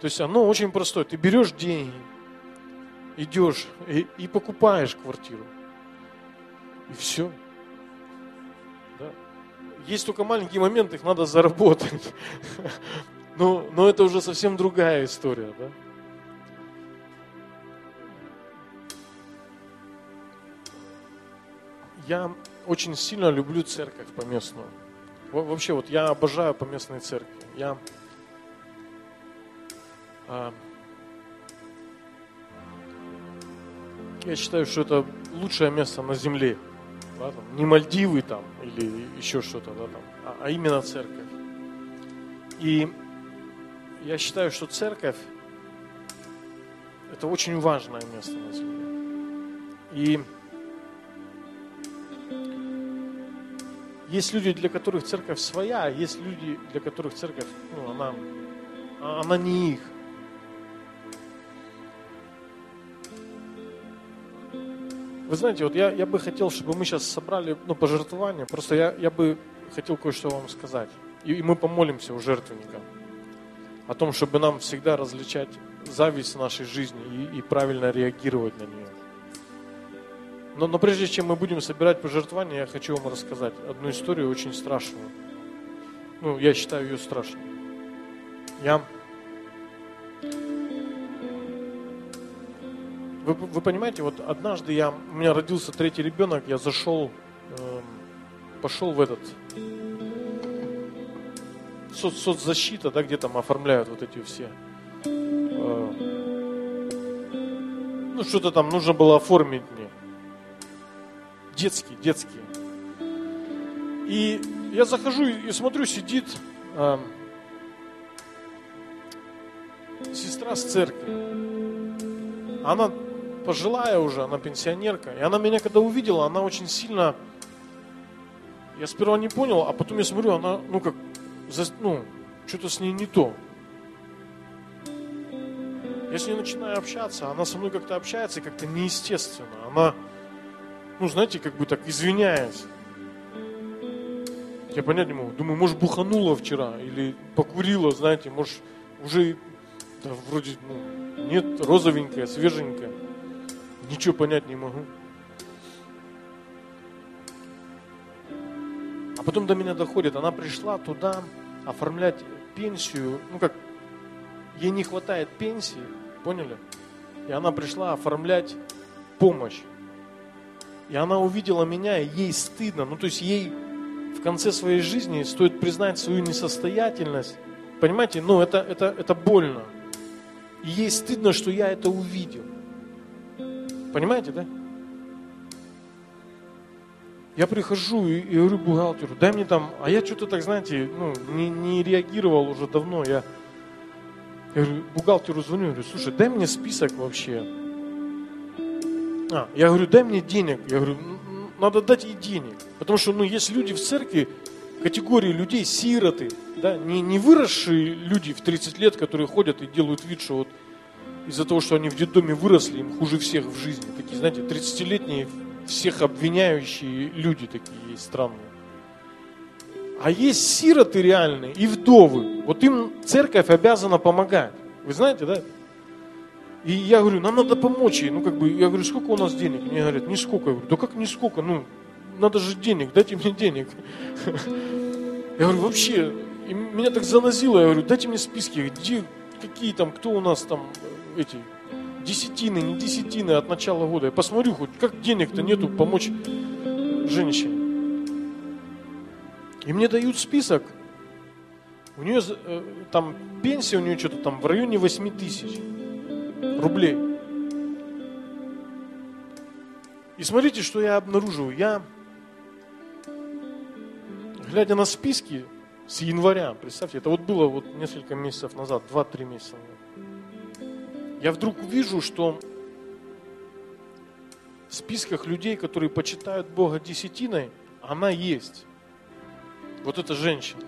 То есть оно очень простое. Ты берешь деньги, идешь и покупаешь квартиру. И все. Да. Есть только маленькие моменты, их надо заработать. Но это уже совсем другая история. Да? Я очень сильно люблю церковь поместную. Вообще, вот я обожаю поместные церкви. Я считаю, что это лучшее место на земле. Да, там, не Мальдивы там или еще что-то, да, там, а именно церковь. И я считаю, что церковь — это очень важное место на земле. И есть люди, для которых церковь своя, а есть люди, для которых церковь, она не их. Вы знаете, вот я бы хотел, чтобы мы сейчас собрали пожертвования. Просто я бы хотел кое-что вам сказать. И мы помолимся у жертвенника о том, чтобы нам всегда различать зависть в нашей жизни и правильно реагировать на нее. Но прежде чем мы будем собирать пожертвования, я хочу вам рассказать одну историю очень страшную. Я считаю ее страшной. Вы понимаете, вот однажды у меня родился третий ребенок, я пошел в этот соцзащита, да, где там оформляют вот эти все. Что-то там нужно было оформить мне. Детские. И я захожу и смотрю, сидит сестра с церкви. Она пожилая уже, она пенсионерка. И она меня когда увидела, она очень сильно... Я сперва не понял, а потом я смотрю, она что-то с ней не то. Я с ней начинаю общаться, она со мной как-то общается, как-то неестественно. Она... так извиняется. Я понять не могу. Думаю, может, буханула вчера или покурила, может, уже нет, розовенькая, свеженькая. Ничего понять не могу. А потом до меня доходит. Она пришла туда оформлять пенсию. Ей не хватает пенсии, поняли? И она пришла оформлять помощь. И она увидела меня, и ей стыдно. Ей в конце своей жизни стоит признать свою несостоятельность. Понимаете, это больно. И ей стыдно, что я это увидел. Понимаете, да? Я прихожу и говорю бухгалтеру: дай мне там... А я что-то так, не реагировал уже давно. Я говорю, бухгалтеру звоню, говорю: слушай, дай мне список вообще. Я говорю, дай мне денег. Я говорю, надо дать и денег. Потому что, есть люди в церкви, категории людей, сироты, да, не выросшие люди в 30 лет, которые ходят и делают вид, что вот из-за того, что они в детдоме выросли, им хуже всех в жизни. Такие, 30-летние, всех обвиняющие люди такие есть, странные. А есть сироты реальные и вдовы. Вот им церковь обязана помогать. Вы знаете, да? И я говорю, нам надо помочь ей. Ну, как бы, я говорю, сколько у нас денег? Мне говорят, нисколько. Я говорю, да как нисколько? Ну, надо же денег, дайте мне денег. Я говорю, вообще, меня так занозило. Я говорю, дайте мне списки, где, какие там, кто у нас там эти... Десятины, не десятины от начала года. Я посмотрю, хоть как денег-то нету помочь женщине. И мне дают список. У нее там пенсия, у нее что-то там в районе 8 000 рублей. И смотрите, что я обнаружил. Я, глядя на списки с января, представьте, это вот было вот несколько месяцев назад, 2-3 месяца назад. Я вдруг вижу, что в списках людей, которые почитают Бога десятиной, она есть. Вот эта женщина.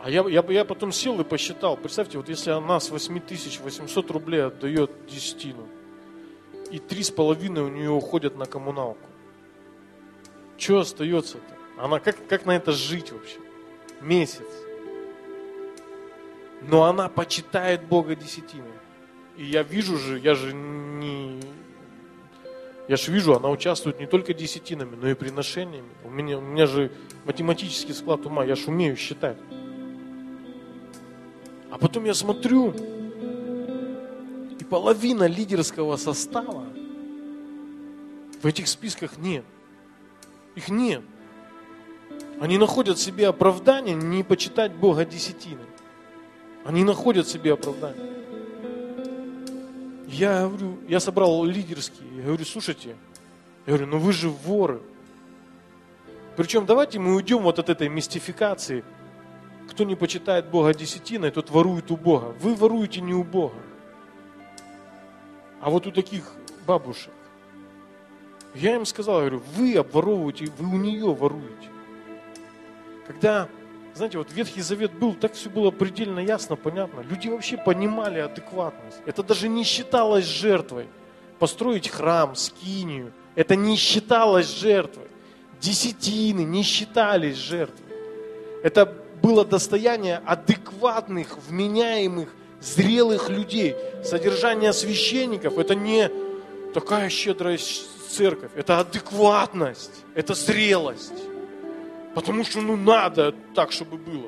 А я потом сел и посчитал. Представьте, вот если она с 8800 рублей отдает десятину, и 3,5 у нее уходят на коммуналку. Что остается-то? Она как на это жить вообще? Месяц. Но она почитает Бога десятиной. И я вижу же, я же вижу, она участвует не только десятинами, но и приношениями. У меня же математический склад ума, я же умею считать. А потом я смотрю, и половина лидерского состава в этих списках нет. Их нет. Они находят себе оправдание не почитать Бога десятиной. Они находят себе оправдание. Я говорю, я собрал лидерские. Я говорю, слушайте, я говорю, ну вы же воры. Причем давайте мы уйдем вот от этой мистификации. Кто не почитает Бога десятиной, тот ворует у Бога. Вы воруете не у Бога, а вот у таких бабушек. Я им сказал, я говорю, вы обворовываете, вы у нее воруете. Когда... Знаете, вот Ветхий Завет был, так все было предельно ясно, понятно. Люди вообще понимали адекватность. Это даже не считалось жертвой. Построить храм, скинию, это не считалось жертвой. Десятины не считались жертвой. Это было достояние адекватных, вменяемых, зрелых людей. Содержание священников, это не такая щедрая церковь. Это адекватность, это зрелость. Потому что, ну, надо так, чтобы было.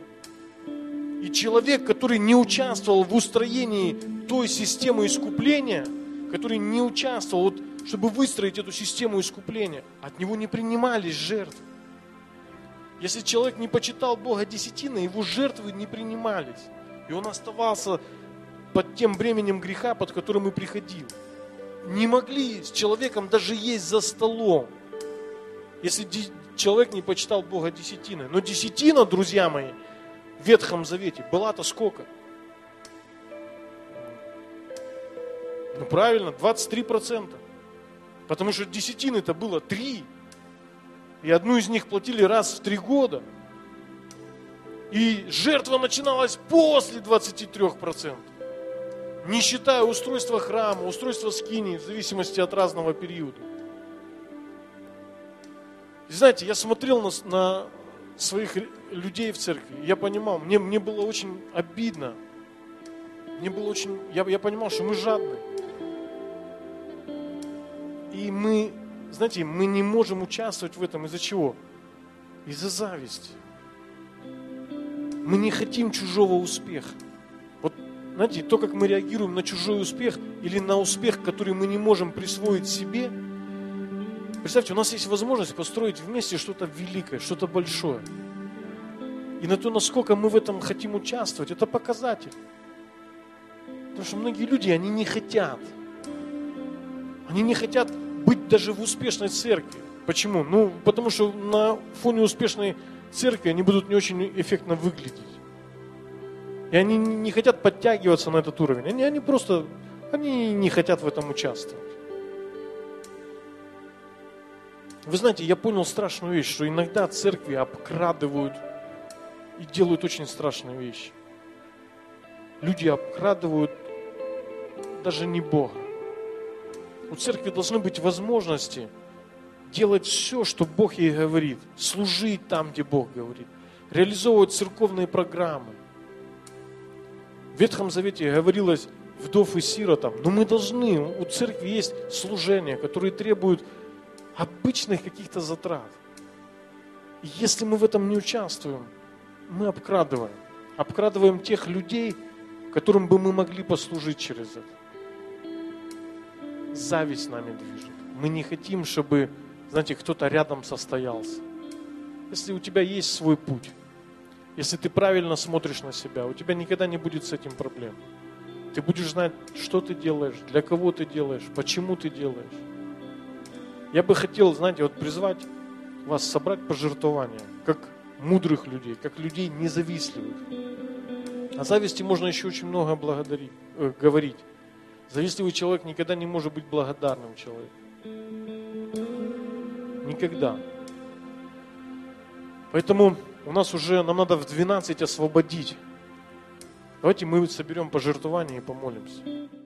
И человек, который не участвовал в устроении той системы искупления, который не участвовал, вот, чтобы выстроить эту систему искупления, от него не принимались жертвы. Если человек не почитал Бога десятиной, его жертвы не принимались. И он оставался под тем бременем греха, под которым и приходил. Не могли с человеком даже есть за столом. Если человек не почитал Бога десятиной. Но десятина, друзья мои, в Ветхом Завете была-то сколько? Ну правильно, 23%. Потому что десятины-то было 3. И одну из них платили раз в 3 года. И жертва начиналась после 23%. Не считая устройства храма, устройства скинии, в зависимости от разного периода. Знаете, я смотрел на своих людей в церкви, я понимал, мне было очень обидно, я понимал, что мы жадны. И мы, знаете, мы не можем участвовать в этом из-за чего? Из-за зависти. Мы не хотим чужого успеха. Вот, знаете, то, как мы реагируем на чужой успех или на успех, который мы не можем присвоить себе. Представьте, у нас есть возможность построить вместе что-то великое, что-то большое. И на то, насколько мы в этом хотим участвовать, это показатель. Потому что многие люди, они не хотят. Они не хотят быть даже в успешной церкви. Почему? Ну, потому что на фоне успешной церкви они будут не очень эффектно выглядеть. И они не хотят подтягиваться на этот уровень. Они не хотят в этом участвовать. Вы знаете, я понял страшную вещь, что иногда церкви обкрадывают и делают очень страшные вещи. Люди обкрадывают даже не Бога. У церкви должны быть возможности делать все, что Бог ей говорит, служить там, где Бог говорит, реализовывать церковные программы. В Ветхом Завете говорилось вдов и сиротам, но мы должны, у церкви есть служения, которые требуют обычных каких-то затрат. И если мы в этом не участвуем, мы обкрадываем тех людей, которым бы мы могли послужить через это. Зависть нами движет. Мы не хотим, чтобы, знаете, кто-то рядом состоялся. Если у тебя есть свой путь, если ты правильно смотришь на себя, у тебя никогда не будет с этим проблем. Ты будешь знать, что ты делаешь, для кого ты делаешь, почему ты делаешь. Я бы хотел, знаете, вот призвать вас собрать пожертвования, как мудрых людей, как людей независтливых. О зависти можно еще очень много говорить. Завистливый человек никогда не может быть благодарным человеком. Никогда. Поэтому у нас уже, нам надо в 12 освободить. Давайте мы соберем пожертвования и помолимся.